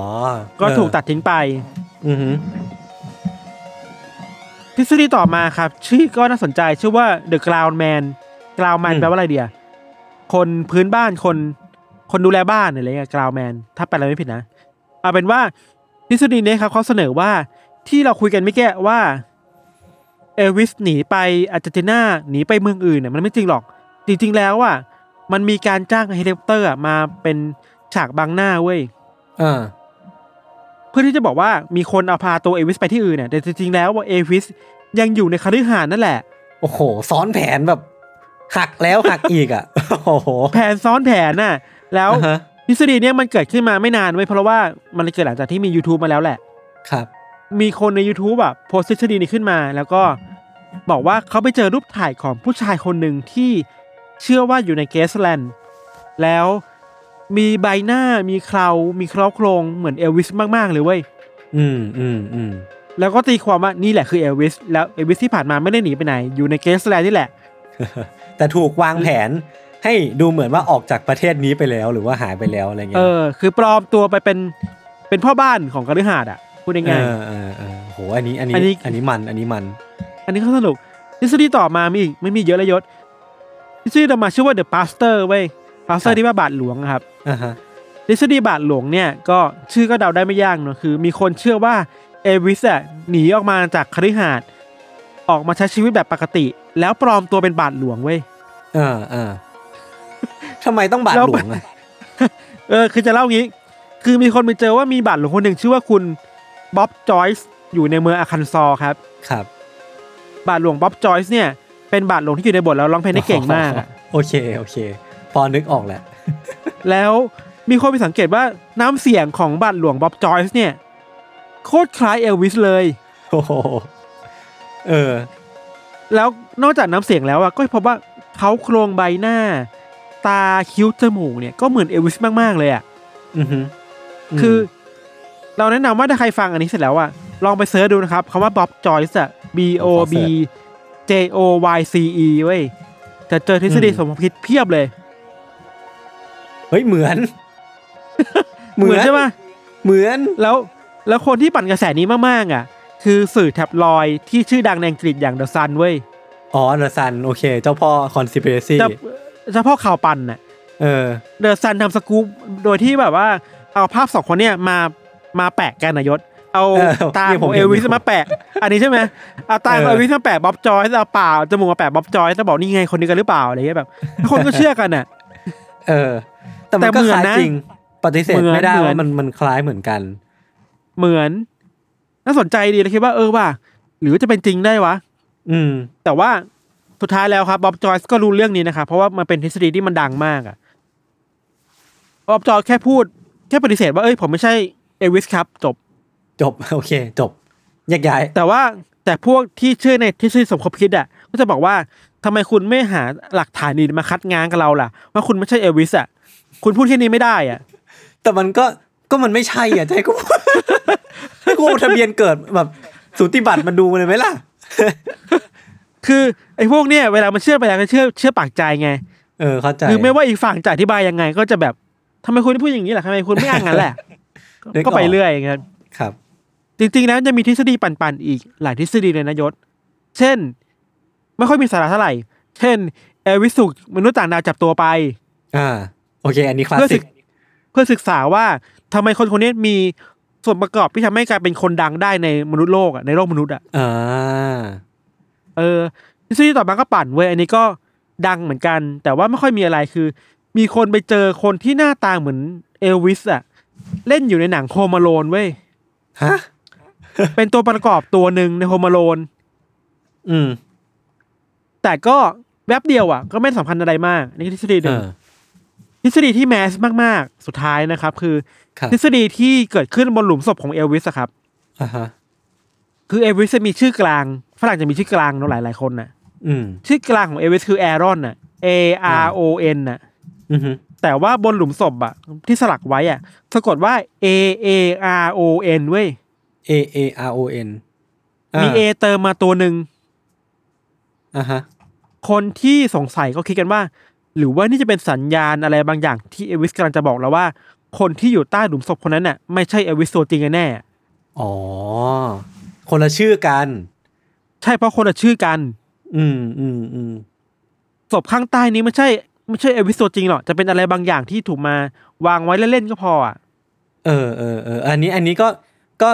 ก็ถูกตัดทิ้งไปอือหือทฤษฎีต่อมาครับชื่อก็น่าสนใจชื่อว่า The Ground Man Ground Man แปลว่าอะไรเดียคนพื้นบ้านคนคนดูแลบ้านอะไรเงี้ย Ground Man ถ้าแปลไม่ผิดนะเอาเป็นว่าทฤษฎีนี้ครับเขาเสนอว่าที่เราคุยกันไม่แก้ว่าเอลวิสหนีไปอาร์เจนตินาหนีไปเมืองอื่นเนี่ยมันไม่จริงหรอกจริงๆแล้วอ่ะมันมีการจ้างเฮลิคอปเตอร์มาเป็นฉากบังหน้าเว้ยเออเพื่อที่จะบอกว่ามีคนเอาพาตัวเอลวิสไปที่อื่นเนี่ยแต่จริงๆแล้วว่าเอลวิสยังอยู่ในคฤหาสน์นั่นแหละโอ้โหซ้อนแผนแบบหักแล้วหักอีกอ่ะโอ้โหแผนซ้อนแผนน่ะแล้วทฤษฎีเนี้ยมันเกิดขึ้นมาไม่นานเว้ยเพราะว่ามันเกิดหลังจากที่มี YouTube มาแล้วแหละครับมีคนใน YouTube อ่ะโพสต์ทฤษฎีนี้ขึ้นมาแล้วก็บอกว่าเขาไปเจอรูปถ่ายของผู้ชายคนหนึ่งที่เชื่อว่าอยู่ในเกสแลนด์แล้วมีใบหน้ามีเครามีเคราโครงเหมือนเอลวิสมากๆเลยเว้ยอืมอืมอืมแล้วก็ตีความว่านี่แหละคือเอลวิสแล้วเอลวิสที่ผ่านมาไม่ได้หนีไปไหนอยู่ในเกสแลนด์นี่แหละ แต่ถูกวางแผนให้ดูเหมือนว่าออกจากประเทศนี้ไปแล้วหรือว่าหายไปแล้วอะไรเงี้ยเออคือปลอมตัวไปเป็นเป็นพ่อบ้านของคฤหาสน์อ่ะพูดง่ายๆเออเออเออโหอันนี้อันนี้อันนี้มันอันนี้มันอันนี้ก็สนุกทฤษฎีต่อมามีอีกไม่มีเยอะเลยยศทฤษฎีต่อมาชื่อว่า The Pastor เว้ย Pastor ที่ว่าบาทหลวงครับอ่าฮะทฤษฎีบาทหลวงเนี่ยก็ชื่อก็เดาได้ไม่ยากเนอะคือมีคนเชื่อว่าเอลวิสอ่ะหนีออกมาจากคฤหาสน์ออกมาใช้ชีวิตแบบปกติแล้วปลอมตัวเป็นบาทหลวงเว้ยเออเออทำไมต้องบาทหลวงอ่ะเออคือจะเล่างี้คือมีคนไปเจอว่ามีบาทหลวงคนหนึ่งชื่อว่าคุณบ๊อบจอยส์อยู่ในเมืองอาคันซอครับครับบาทหลวงบ๊อบจอยส์เนี่ยเป็นบาทหลวงที่อยู่ในบทแล้วร้องเพลงได้เก่งมากโอเคโอเคพอนึกออกแหละแล้วมีคนไปสังเกตว่าน้ำเสียงของบาทหลวงบ๊อบจอยส์เนี่ยโคตรคล้ายเอลวิสเลยโอ้โหเออแล้วนอกจากน้ำเสียงแล้วอะก็พบว่าเขาโครงใบหน้าตาคิ้วจมูกเนี่ยก็เหมือนเอลวิสมากๆเลยอะอือฮึคือเราแนะนำว่าถ้าใครฟังอันนี้เสร็จแล้วอะลองไปเสิร์ชดูนะครับคำว่าบ๊อบจอยส์อะ B O B J O Y C E เว้ยจะเจอทฤษฎีสมคบคิดเพียบเลยเฮ้ยเหมือน เหมือนใช่ไหมเหมือนแล้วแล้วคนที่ปั่นกระแสนี้มากๆอะคือสื่อแท็บลอยด์ที่ชื่อดังในอังกฤษอย่าง The Sun เว้ยอ๋อ The Sun โอเคเจ้าพ่อ Conspiracy เจ้าพ่อข่าวปั่นน่ะเออ The Sun ทำสกู๊ปโดยที่แบบว่าเอาภาพสองคนเนี่ยมามาแปะกันนายศเอาตาของเอลวิสมาแปะอันนี้ใช่ไหมเอาตาของเอลวิสมาแปะบ๊อบจอยส์เอาปากจมูกมาแปะบ๊อบจอยส์แล้วบอกนี่ไงคนนี้กันหรือเปล่าอะไรเงี้ยแบบคนก็เชื่อกันอ่ะเออแต่มันก็คล้ายจริงปฏิเสธไม่ได้ว่ามันมันคล้ายเหมือนกันเหมือนน่าสนใจดีเลยคิดว่าเออว่าหรือจะเป็นจริงได้วะอืมแต่ว่าสุดท้ายแล้วครับบ๊อบจอยส์ก็รู้เรื่องนี้นะครับเพราะว่ามันเป็นทฤษฎีที่มันดังมากอ่ะบ๊อบจอยส์แค่พูดแค่ปฏิเสธว่าเอ้ยผมไม่ใช่เอลวิสครับจบจบโอเคจบแยกย้ายแต่ว่าแต่พวกที่เชื่อในทฤษฎีสมคบคิดอ่ะก็จะบอกว่าทำไมคุณไม่หาหลักฐานอื่นมาคัดง้างกับเราล่ะว่าคุณไม่ใช่เอลวิสอ่ะคุณพูดแค่นี้ไม่ได้อ่ะแต่มันก็ก็มันไม่ใช่อ่ะใจกูกูทะเบียนเกิดแบบสูติบัตรมันดูเลยไหมล่ะคือไอ้พวกเนี้ยเวลามันเชื่อไปแล้วมันเชื่อเชื่อปากใจไงเออเข้าใจคือไม่ว่าอีกฝั่งจะอธิบายยังไงก็จะแบบทำไมคุณพูดอย่างนี้ล่ะทำไมคุณไม่อ้างงั้นแหละก็ไปเรื่อยอย่างเงี้ยครับจริงๆแล้วจะมีทฤษฎีปั่นๆอีกหลายทฤษฎีเลยนะยศเช่นไม่ค่อยมีสาระเท่าไหร่เช่นเอลวิสถูกมนุษย์ต่างดาวจับตัวไปอ่าโอเคอันนี้คลาสสิกเพื่อศึกษาว่าทำไมคนคนนี้มีส่วนประกอบที่ทำให้กลายเป็นคนดังได้ในมนุษย์โลกอ่ะในโลกมนุษย์อ่ะอ่าเออทฤษฎีต่อมาก็ปั่นเว้ยอันนี้ก็ดังเหมือนกันแต่ว่าไม่ค่อยมีอะไรคือมีคนไปเจอคนที่หน้าตาเหมือนเอลวิสอ่ะเล่นอยู่ในหนังโฮมอโลนเว้ยฮะเป็นตัวประกอบตัวหนึ่งในโฮมอโลนอืมแต่ก็แวบเดียวอ่ะก็ไม่สำคัญอะไรมากนี่ทฤษฎีหนึ่งทฤษฎีที่แมสมากๆสุดท้ายนะครับคือทฤษฎีที่เกิดขึ้นบนหลุมศพของเอลวิสครับอ่าฮะคือเอลวิสมีชื่อกลางฝรั่งจะมีชื่อกลางเนาะหลายๆคนน่ะอืมชื่อกลางของเอลวิสคือแอรอนน่ะ A R O N น่ะอือ แต่ว่าบนหลุมศพอ่ะที่สลักไว้อ่ะสะกดว่า A A R O N เว้ย A A R O N มี A เติมมาตัวนึงอ่าฮะคนที่สงสัยก็คิดกันว่าหรือว่านี่จะเป็นสัญญาณอะไรบางอย่างที่เอวิสกำลังจะบอกแล้วว่าคนที่อยู่ใต้หลุมศพคนนั้นน่ะไม่ใช่เอวิสตัวจริงแน่ๆอ๋อคนละชื่อกันใช่เพราะคนละชื่อกันอืมๆๆศพข้างใต้นี้ไม่ใช่ไม่ใช่เอวิสตัวจริงหรอกจะเป็นอะไรบางอย่างที่ถูกมาวางไว้เล่นๆก็พออ่ะเออๆๆอันนี้อันนี้ก็ก็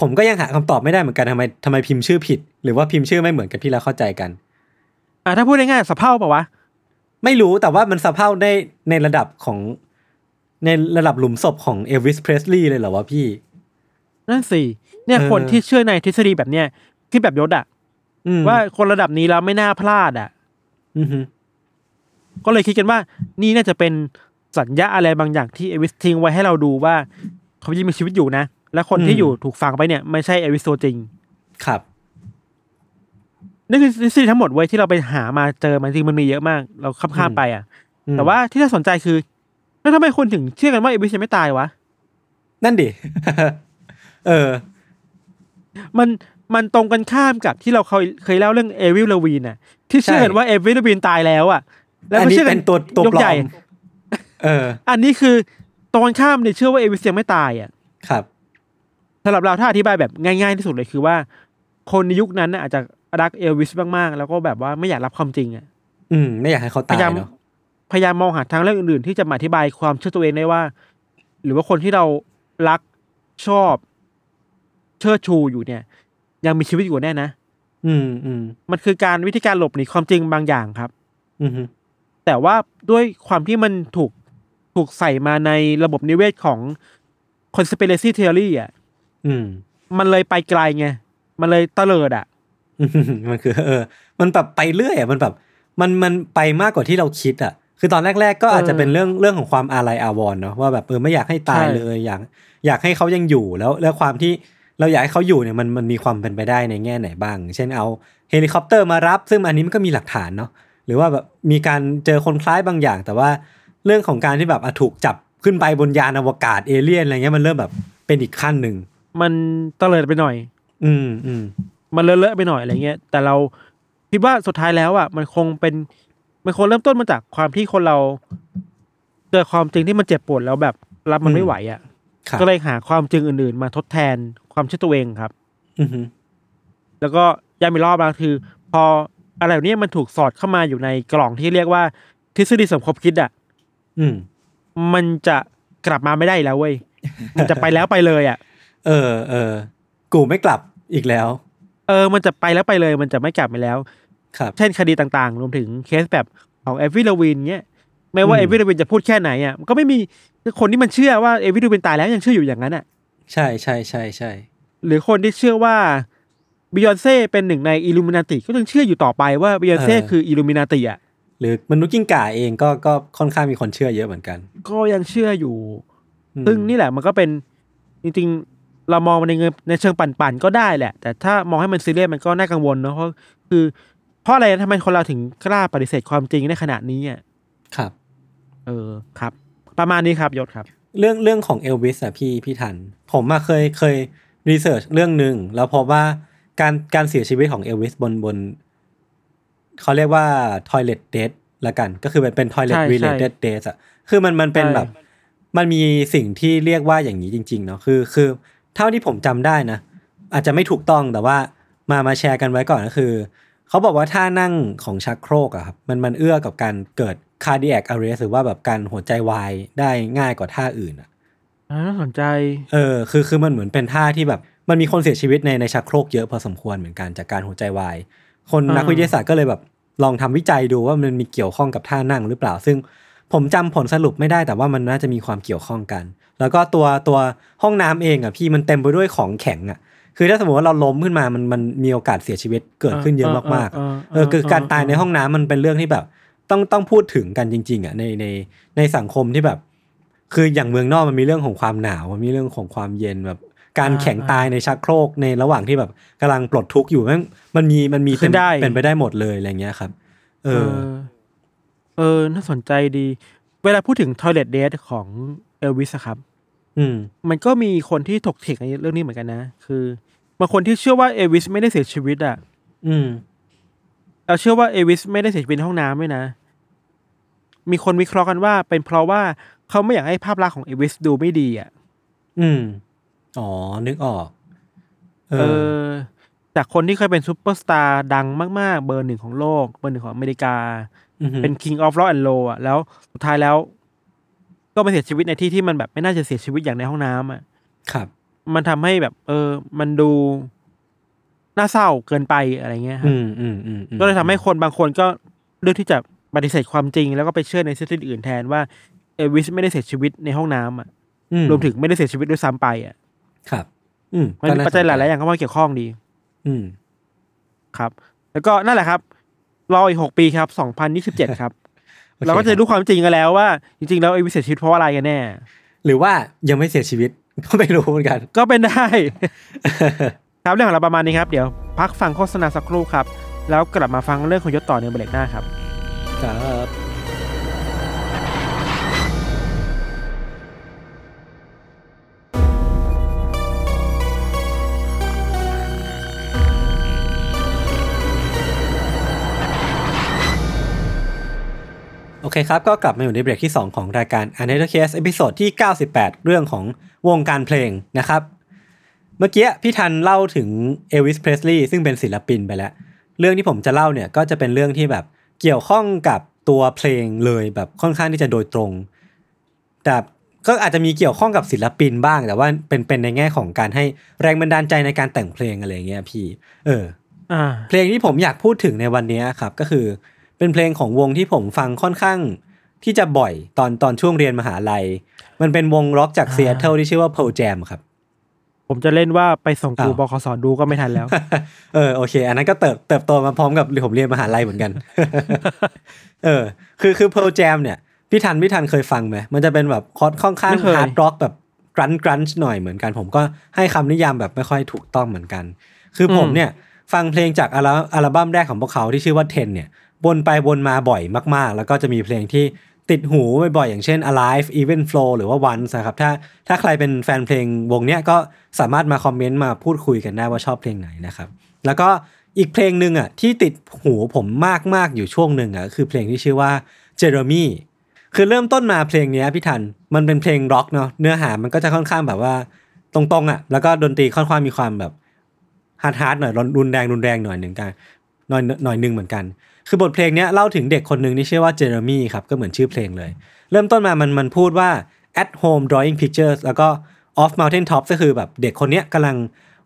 ผมก็ยังหาคำตอบไม่ได้เหมือนกันทำไมทำไมพิมพ์ชื่อผิดหรือว่าพิมพ์ชื่อไม่เหมือนกันที่เราเข้าใจกันอ่ะถ้าพูดง่ายๆสะเพร่าเปล่าวะไม่รู้แต่ว่ามันสะเพร่าได้ในระดับของในระดับหลุมศพของเอลวิสเพรสลีย์เลยเหรอวะพี่นั่นสิเนี่ยคนที่เชื่อในทฤษฎีแบบเนี้ยคิดแบบยศอ่ะว่าคนระดับนี้แล้วไม่น่าพลาดอ่ะอือฮึก็เลยคิดกันว่านี่น่าจะเป็นสัญญาอะไรบางอย่างที่เอลวิสทิ้งไว้ให้เราดูว่าเขายังมีชีวิตอยู่นะและคนที่อยู่ถูกฝังไปเนี่ยไม่ใช่เอลวิสตัวจริงครับนี่คือทฤษฎีทั้งหมดเว้ยที่เราไปหามาเจอมันจริงมันมีเยอะมากเราข้ามข้ามไปอ่ะแต่ว่าที่น่าสนใจคือแล้วทำไมคนถึงเชื่อกันว่าเอวิสยังไม่ตายวะนั่นดิ เออมันมันตรงกันข้ามกับที่เราเคยเคยเล่าเรื่องเอวิลเลวีนน่ะที่เชื่อกันว่าเอวิลเลวีนตายแล้วอ่ะแล้วไม่ใช่เป็นตัวตัวปลอมเอออันนี้คือตรงข้ามเนี่ยเชื่อว่าเอวิสยังไม่ตายอ่ะครับสำหรับเราถ้าอธิบายแบบง่ายๆที่สุดเลยคือว่าคนในยุคนั้นน่ะอาจจะรักเอวิสมากๆแล้วก็แบบว่าไม่อยากรับความจริงอ่ะอืมไม่อยากให้เขาตายเนาะพยายามมองหาทางเรื่องอื่นๆที่จะมาอธิบายความเชื่อตัวเองได้ว่าหรือว่าคนที่เรารักชอบเชิดชูอยู่เนี่ยยังมีชีวิตอยู่แน่นะอืมอืมมันคือการวิธีการหลบหนีความจริงบางอย่างครับอือฮึแต่ว่าด้วยความที่มันถูกถูกใส่มาในระบบนิเวศของ conspiracy theory อ่ะอืมมันเลยไปไกลไงมันเลยเตลิดอ่ะมันคือเออมันแบบไปเรื่อยอ่ะมันแบบมันมันไปมากกว่าที่เราคิดอ่ะคือตอนแรกๆก็อาจจะเป็นเรื่องเรื่องของความอาลัยอาวรณ์เนาะว่าแบบเออไม่อยากให้ตายเลยอยากอยากให้เขายังอยู่แล้วแล้วความที่เราอยากให้เขาอยู่เนี่ยมันมันมีความเป็นไปได้ในแง่ไหนบ้างเช่นเอาเฮลิคอปเตอร์มารับซึ่งอันนี้มันก็มีหลักฐานเนาะหรือว่าแบบมีการเจอคนคล้ายบางอย่างแต่ว่าเรื่องของการที่แบบถูกจับขึ้นไปบนยานอวกาศเอเลี่ยนอะไรเงี้ยมันเริ่มแบบเป็นอีกขั้นนึงมันเตลิดไปหน่อยอืมอืมมันเลอะเลอะไปหน่อยอะไรเงี้ยแต่เราคิดว่าสุดท้ายแล้วอ่ะมันคงเป็นมันคนเริ่มต้นมาจากความที่คนเราเจอความจริงที่มันเจ็บปวดแล้วแบบรับมันไม่ไหวอ่ะก็เลยหาความจริงอื่นๆมาทดแทนความเชื่อตัวเองครับอือฮึแล้วก็ย้ำอีกรอบแล้วคือพออะไรแบบนี้มันถูกสอดเข้ามาอยู่ในกล่องที่เรียกว่าทฤษฎีสมคบคิดอ่ะอืมมันจะกลับมาไม่ได้แล้วเว้ย มันจะไปแล้วไปเลยอ่ะเออเออกูไม่กลับอีกแล้วเออมันจะไปแล้วไปเลยมันจะไม่กลับไปแล้วเช่นคดีต่างๆรวมถึงเคสแบบของเอวิลเลวินเงี้ยไม่ว่าเอวิลเลวินจะพูดแค่ไหนอ่ะก็ไม่มีคนที่มันเชื่อว่าเอวิลเลวินตายแล้วยังเชื่ออยู่อย่างนั้นอ่ะใช่ใช่ใช่ใช่หรือคนที่เชื่อว่าบิยอนเซ่เป็นหนึ่งในอิลูมินาติก็ยังเชื่ออยู่ต่อไปว่าบิยอนเซ่คืออิลูมินาติอ่ะหรือมนุษย์กิ้งก่าเองก็ก็ค่อนข้างมีคนเชื่อเยอะเหมือนกันก็ยังเชื่ออยู่ซึ่งนี่แหละมันก็เป็นจริงๆเรามองในเงินในเชิงปั่นๆก็ได้แหละแต่ถ้ามองให้มันซีเรียสมันก็น่ากังวลเนาะเพราะคือเพราะอะไรทำไมคนเราถึงกล้าปฏิเสธความจริงได้ขนาดนี้อ่ะครับเออครับประมาณนี้ครับยศครับเรื่องเรื่องของเอลวิสอ่ะพี่พี่ทันผมมาเคยเคยรีเสิร์ชเรื่องนึงแล้วพบว่าการการเสียชีวิตของเอลวิสบนบนเขาเรียกว่า toilet death ละกันก็คือเป็นเป็น toilet related death อ่ะคือมันมันเป็นแบบมันมีสิ่งที่เรียกว่าอย่างนี้จริงๆเนาะคือคือเท่าที่ผมจำได้นะอาจจะไม่ถูกต้องแต่ว่ามามาแชร์กันไว้ก่อนก็คือเขาบอกว่าท่านั่งของชักโครกอะครับมันมันเอื้อกับการเกิด cardiac arrest หรือว่าแบบการหัวใจวายได้ง่ายกว่าท่าอื่นอะน่าสนใจเออคือคือมันเหมือนเป็นท่าที่แบบมันมีคนเสียชีวิตในในชักโครกเยอะพอสมควรเหมือนกันจากการหัวใจวายคนนักวิทยาศาสตร์ก็เลยแบบลองทำวิจัยดูว่ามันมีเกี่ยวข้องกับท่านั่งหรือเปล่าซึ่งผมจำผลสรุปไม่ได้แต่ว่ามันน่าจะมีความเกี่ยวข้องกันแล้วก็ตัวตัวห้องน้ำเองอะพี่มันเต็มไปด้วยของแข็งอะคือถ้าสมมติว่าเราล้มขึ้นมามันมันมีโอกาสเสียชีวิตเกิดขึ้นเยอะมากๆเออคือการตายในห้องน้ำมันเป็นเรื่องที่แบบต้องต้องพูดถึงกันจริงๆอ่ะในในในสังคมที่แบบคืออย่างเมืองนอกมันมีเรื่องของความหนาวมันมีเรื่องของความเย็นแบบการแข็งตายในชักโครกในระหว่างที่แบบกำลังปลดทุกข์อยู่มันมันมีมันมีเป็นไปได้หมดเลยอะไรเงี้ยครับเออเออน่าสนใจดี เวลาพูดถึง Toilet Date ของ Elvis ครับอืมมันก็มีคนที่ถกเถียงเรื่องนี้เหมือนกันนะคือบางคนที่เชื่อว่า Elvis ไม่ได้เสียชีวิตอ่ะอืมเราเชื่อว่า Elvis ไม่ได้เสียชีวิตในห้องน้ำด้วยนะมีคนวิเคราะห์กันว่าเป็นเพราะว่าเขาไม่อยากให้ภาพลักษณ์ของ Elvis ดูไม่ดีอ่ะอืมอ๋อนึกออกเออจากคนที่เคยเป็นซุปเปอร์สตาร์ดังมากๆเบอร์หนึ่งของโลกเบอร์หนึ่งของอเมริกาเป็น King of Rock and Roll อ่ะแล้วสุดท้ายแล้วก็มาเสียชีวิตในที่ที่มันแบบไม่น่าจะเสียชีวิตอย่างในห้องน้ำอ่ะครับมันทำให้แบบเออมันดูน่าเศร้าเกินไปอะไรเงี้ยก็เลยทำให้คนบางคนก็เลือกที่จะปฏิเสธความจริงแล้วก็ไปเชื่อในทฤษฎีอื่นแทนว่าเอลวิสไม่ได้เสียชีวิตในห้องน้ำอ่ะรวมถึงไม่ได้เสียชีวิตด้วยซ้ำไปอ่ะครับมันมีปัจจัยหลายๆอย่างเข้ามาเกี่ยวข้องดีอืมครับแล้วก็นั่นแหละครับรออีกหกปีครับสองพันยี่สิบเจ็ดครับเราก็จะรู้ความจริงกันแล้วว่าจริงๆแล้วเอลวิสเสียชีวิตเพราะอะไรกันแน่หรือว่ายังไม่เสียชีวิตก็ไม่รู้เหมือนกันก็เป็นได้ครับเรื่องของเราประมาณนี้ครับเดี๋ยวพักฟังโฆษณาสักครู่ครับแล้วกลับมาฟังเรื่องของยศต่อในเบรกหน้าครับครับโอเคครับก็กลับมาอยู่ในเบรกที่สองของรายการ Another Case ตอนที่เก้าสิบแปดเรื่องของวงการเพลงนะครับเมื่อกี้พี่ทันเล่าถึง Elvis Presley ซึ่งเป็นศิลปินไปแล้วเรื่องที่ผมจะเล่าเนี่ยก็จะเป็นเรื่องที่แบบเกี่ยวข้องกับตัวเพลงเลยแบบค่อนข้างที่จะโดยตรงแต่ก็อาจจะมีเกี่ยวข้องกับศิลปินบ้างแต่ว่าเป็นเป็นในแง่ของการให้แรงบันดาลใจในการแต่งเพลงอะไรอย่างเงี้ยพี่เอออ่าเพลงที่ผมอยากพูดถึงในวันนี้ครับก็คือเป็นเพลงของวงที่ผมฟังค่อนข้างที่จะบ่อยตอนตอนช่วงเรียนมหาลัยมันเป็นวงร็อกจากซีแอตเทิลที่ชื่อว่า Pearl Jam ครับผมจะเล่นว่าไปส่งครูบคสดูก็ไม่ทันแล้ว เออโอเคอันนั้นก็เติบเติบโตมาพร้อมกับผมเรียนมหาลัยเหมือนกัน เออคือคือ Pearl Jam เนี่ยพี่ทันพี่ทันเคยฟังไหมมันจะเป็นแบบคอร์ดค่อนข้างฮาร์ดร็อกแบบกรันกรันช์หน่อยเหมือนกันผมก็ให้คำนิยามแบบไม่ค่อยถูกต้องเหมือนกันคือผมเนี่ยฟังเพลงจากอัลบั้มแรกของพวกเขาที่ชื่อว่าสิบเนี่ยวนไปวนมาบ่อยมากๆแล้วก็จะมีเพลงที่ติดหูบ่อยๆอย่างเช่น Alive Even Flow หรือว่า Once นะครับถ้าถ้าใครเป็นแฟนเพลงวงเนี้ยก็สามารถมาคอมเมนต์มาพูดคุยกันได้ว่าชอบเพลงไหนนะครับแล้วก็อีกเพลงนึงอ่ะที่ติดหูผมมากๆอยู่ช่วงนึงอ่ะคือเพลงที่ชื่อว่า Jeremy คือเริ่มต้นมาเพลงเนี้ยพี่ทันมันเป็นเพลงร็อกเนาะเนื้อหามันก็จะค่อนข้างแบบว่าตรงๆอ่ะแล้วก็ดนตรีค่อนข้างมีความแบบฮาร์ดๆหน่อยรุนแรงรุนแรงหน่อยนึงกันหน่อยหน่อยนึงเหมือนกันคือบทเพลงนี้เล่าถึงเด็กคนหนึ่งที่ชื่อว่าเจเรมี่ครับก็เหมือนชื่อเพลงเลยเริ่มต้นมามันมันพูดว่า at home drawing pictures แล้วก็ off mountain top ก็คือแบบเด็กคนนี้กำลัง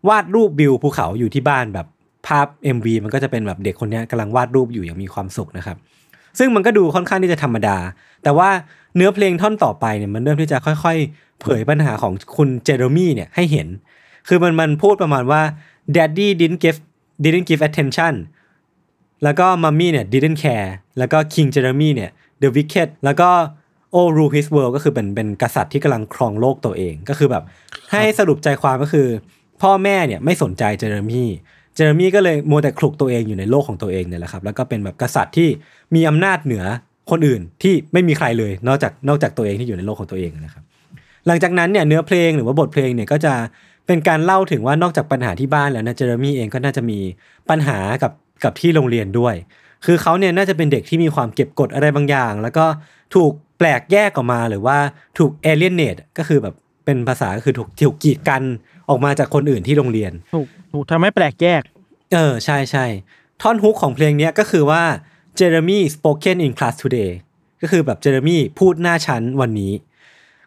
วาดรูปวิวภูเขาอยู่ที่บ้านแบบภาพ เอ็ม วี มันก็จะเป็นแบบเด็กคนนี้กำลังวาดรูปอยู่อย่างมีความสุขนะครับซึ่งมันก็ดูค่อนข้างที่จะธรรมดาแต่ว่าเนื้อเพลงท่อนต่อไปเนี่ยมันเริ่มที่จะค่อยๆเผยปัญหาของคุณเจเรมี่เนี่ยให้เห็นคือมันมันพูดประมาณว่า daddy didn't give didn't give attentionแล้วก็มัมมี่เนี่ย didn't care แล้วก็ King Jeremy เนี่ย the wicked แล้วก็ all rule his world ก็คือเป็นเป็นกษัตริย์ที่กำลังครองโลกตัวเองก็คือแบบให้สรุปใจความก็คือพ่อแม่เนี่ยไม่สนใจเจเรมี่เจเรมี่ก็เลยมัวแต่คลุกตัวเองอยู่ในโลกของตัวเองเนี่ยแหละครับแล้วก็เป็นแบบกษัตริย์ที่มีอำนาจเหนือคนอื่นที่ไม่มีใครเลยนอกจากนอกจากตัวเองที่อยู่ในโลกของตัวเองนะครับหลังจากนั้นเนี่ยเนื้อเพลงหรือว่าบทเพลงเนี่ยก็จะเป็นการเล่าถึงว่านอกจากปัญหาที่บ้านแล้วนะเจเรมี่เองก็น่าจะมีปัญหากับกับที่โรงเรียนด้วยคือเขาเนี่ยน่าจะเป็นเด็กที่มีความเก็บกดอะไรบางอย่างแล้วก็ถูกแปลกแยกออกมาหรือว่าถูก alienate ก็คือแบบเป็นภาษาก็คือถูกถูกกีดกันออกมาจากคนอื่นที่โรงเรียนถูกถูกทำให้แปลกแยกเออใช่ๆท่อนฮุกของเพลงนี้ก็คือว่า Jeremy spoken in class today ก็คือแบบ Jeremy พูดหน้าชั้นวันนี้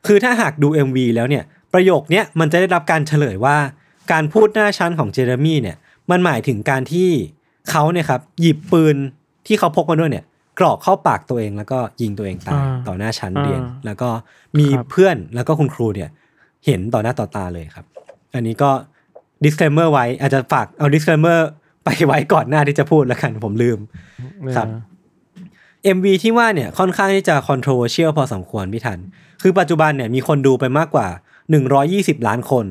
คือถ้าหากดู เอ็ม วี แล้วเนี่ยประโยคเนี้ยมันจะได้รับการเฉลยว่าการพูดหน้าชั้นของ Jeremy เนี่ยมันหมายถึงการที่เขาเนี่ยครับหยิบปืนที่เขาพกมาด้วยเนี่ยกรอกเข้าปากตัวเองแล้วก็ยิงตัวเองตายต่อหน้าชั้นเรียนแล้วก็มีเพื่อนแล้วก็คุณครูเนี่ยเห็นต่อหน้าต่อตาเลยครับอันนี้ก็ disclaimer ไว้อาจจะฝากเอา disclaimer ไปไว้ก่อนหน้าที่จะพูดแล้วกันผมลืมครับ เอ็ม วี ที่ว่าเนี่ยค่อนข้างที่จะ controversial พอสมควรพี่ทันคือปัจจุบันเนี่ยมีคนดูไปมากกว่าหนึ่งร้อยยี่สิบล้านคน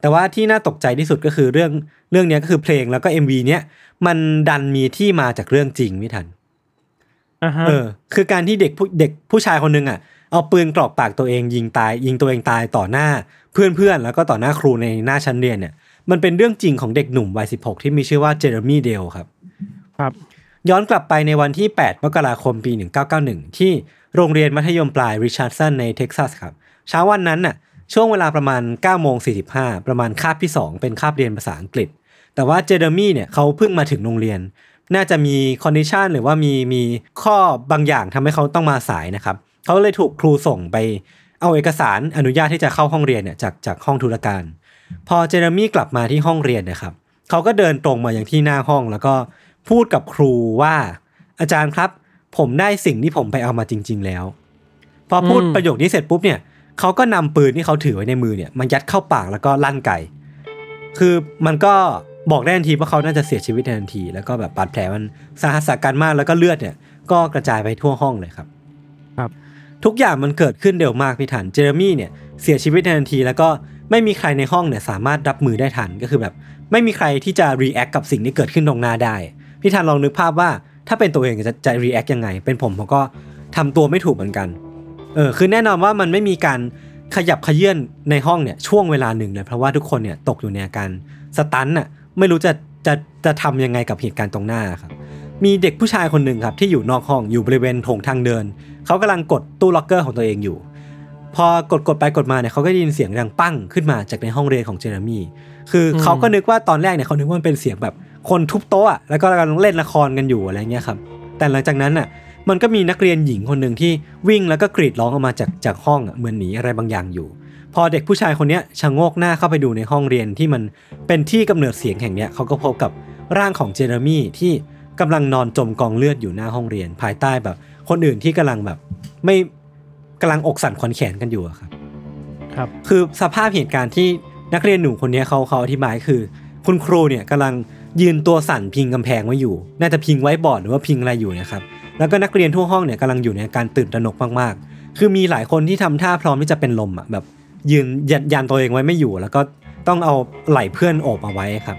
แต่ว่าที่น่าตกใจที่สุดก็คือเรื่องเรื่องนี้ก็คือเพลงแล้วก็ เอ็ม วี เนี้ยมันดันมีที่มาจากเรื่องจริงพี่ทัน uh-huh. เออคือการที่เด็กผู้เด็กผู้ชายคนนึงอ่ะ เอาปืนกรอกปากตัวเองยิงตายยิงตัวเองตายต่อหน้าเพื่อนๆแล้วก็ต่อหน้าครูในหน้าชั้นเรียนเนี่ยมันเป็นเรื่องจริงของเด็กหนุ่มวัยสิบหกที่มีชื่อว่าเจเรมี่เดลครับครับย้อนกลับไปในวันที่แปดมกราคมปีหนึ่งพันเก้าร้อยเก้าสิบเอ็ดที่โรงเรียนมัธยมปลายริชาร์ดสันในเท็กซัสครับเช้าวันนั้นน่ะช่วงเวลาประมาณ เก้าโมงสี่สิบห้า ประมาณคาบที่สองเป็นคาบเรียนภาษาอังกฤษแต่ว่าเจเรมี่เนี่ยเขาเพิ่งมาถึงโรงเรียนน่าจะมีคอนดิชันหรือว่ามีมีข้อบางอย่างทำให้เขาต้องมาสายนะครับเขาเลยถูกครูส่งไปเอาเอกสารอนุญาตที่จะเข้าห้องเรียนเนี่ยจากจากห้องธุรการพอเจเรมี่กลับมาที่ห้องเรียนนะครับเขาก็เดินตรงมาอย่างที่หน้าห้องแล้วก็พูดกับครูว่าอาจารย์ครับผมได้สิ่งที่ผมไปเอามาจริงๆแล้วพอพูดประโยคนี้เสร็จปุ๊บเนี่ยเขาก็นำปืนที่เขาถือไว้ในมือเนี่ยมายัดเข้าปากแล้วก็ลั่นไกคือมันก็บอกได้ทันทีว่าเขาน่าจะเสียชีวิตทันทีแล้วก็แบบบาดแผลมันสาหัสสากันมากแล้วก็เลือดเนี่ยก็กระจายไปทั่วห้องเลยครับครับทุกอย่างมันเกิดขึ้นเร็วมากพี่ทันเจเรมี่เนี่ยเสียชีวิตทันทีแล้วก็ไม่มีใครในห้องเนี่ยสามารถรับมือได้ทันก็คือแบบไม่มีใครที่จะรีแอคกับสิ่งที่เกิดขึ้นตรงหน้าได้พี่ทันลองนึกภาพว่าถ้าเป็นตัวเองจะจะรีแอคยังไงเป็นผมผมก็ทำตัวไม่ถูกเหมือนกันเออคือแน่นอนว่ามันไม่มีการขยับเขยื้อนในห้องเนี่ยช่วงเวลาหนึ่งเลยเพราะว่าทุกคนเนี่ยตกอยู่ในอาการสตันน่ะไม่รู้จะจะจะทำยังไงกับเหตุการณ์ตรงหน้าครับมีเด็กผู้ชายคนหนึ่งครับที่อยู่นอกห้องอยู่บริเวณโถงทางเดินเขากำลังกดตู้ล็อกเกอร์ของตัวเองอยู่พอกดกดไปกดมาเนี่ยเขาก็ได้ยินเสียงดังปั้งขึ้นมาจากในห้องเรียนของเจเรมี่คือเขาก็นึกว่าตอนแรกเนี่ยเขานึกว่ามันเป็นเสียงแบบคนทุบโต๊ะแล้วก็กำลังเล่นละครกันอยู่อะไรเงี้ยครับแต่หลังจากนั้นน่ะมันก็มีนักเรียนหญิงคนหนึ่งที่วิ่งแล้วก็กรีดร้องออกมาจากจากห้องเหมือนหนีอะไรบางอย่างอยู่พอเด็กผู้ชายคนนี้ชะโงกหน้าเข้าไปดูในห้องเรียนที่มันเป็นที่กำเนิดเสียงแห่งนี้เขาก็พบกับร่างของเจเรมี่ที่กำลังนอนจมกองเลือดอยู่หน้าห้องเรียนภายใต้แบบคนอื่นที่กำลังแบบไม่กำลังอกสั่นขวัญแขนกันอยู่ครับครับคือสภาพเหตุการณ์ที่นักเรียนหนุ่มคนนี้เขาเขาอธิบายคือคุณครูเนี่ยกำลังยืนตัวสั่นพิงกำแพงไว้อยู่น่าจะพิงไว้บอร์ดหรือว่าพิงอะไรอยู่นะครับแล้วก็นักเรียนทั่วห้องเนี่ยกำลังอยู่ในการตื่นตระหนกมากๆคือมีหลายคนที่ทำท่าพร้อมที่จะเป็นลมอ่ะแบบยืนยันยันตัวเองไว้ไม่อยู่แล้วก็ต้องเอาไหล่เพื่อนโอบเอาไว้ครับ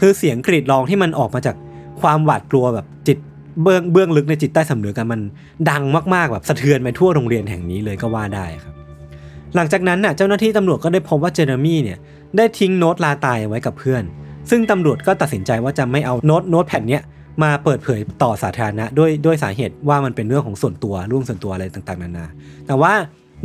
คือเสียงกรีดร้องที่มันออกมาจากความหวาดกลัวแบบจิตเบื้องเบื้องลึกในจิตใต้สำนึกกันมันดังมากๆแบบสะเทือนไปทั่วโรงเรียนแห่งนี้เลยก็ว่าได้ครับหลังจากนั้นน่ะเจ้าหน้าที่ตำรวจก็ได้พบว่าเจเรมี่เนี่ยได้ทิ้งโน้ตลาตายไว้กับเพื่อนซึ่งตำรวจก็ตัดสินใจว่าจะไม่เอาโน้ตโน้ตแผ่นเนี้ยมาเปิดเผยต่อสาธารณะด้วยด้วยสาเหตุว่ามันเป็นเรื่องของส่วนตัวเรื่องส่วนตัวอะไรต่างๆนานาแต่ว่าม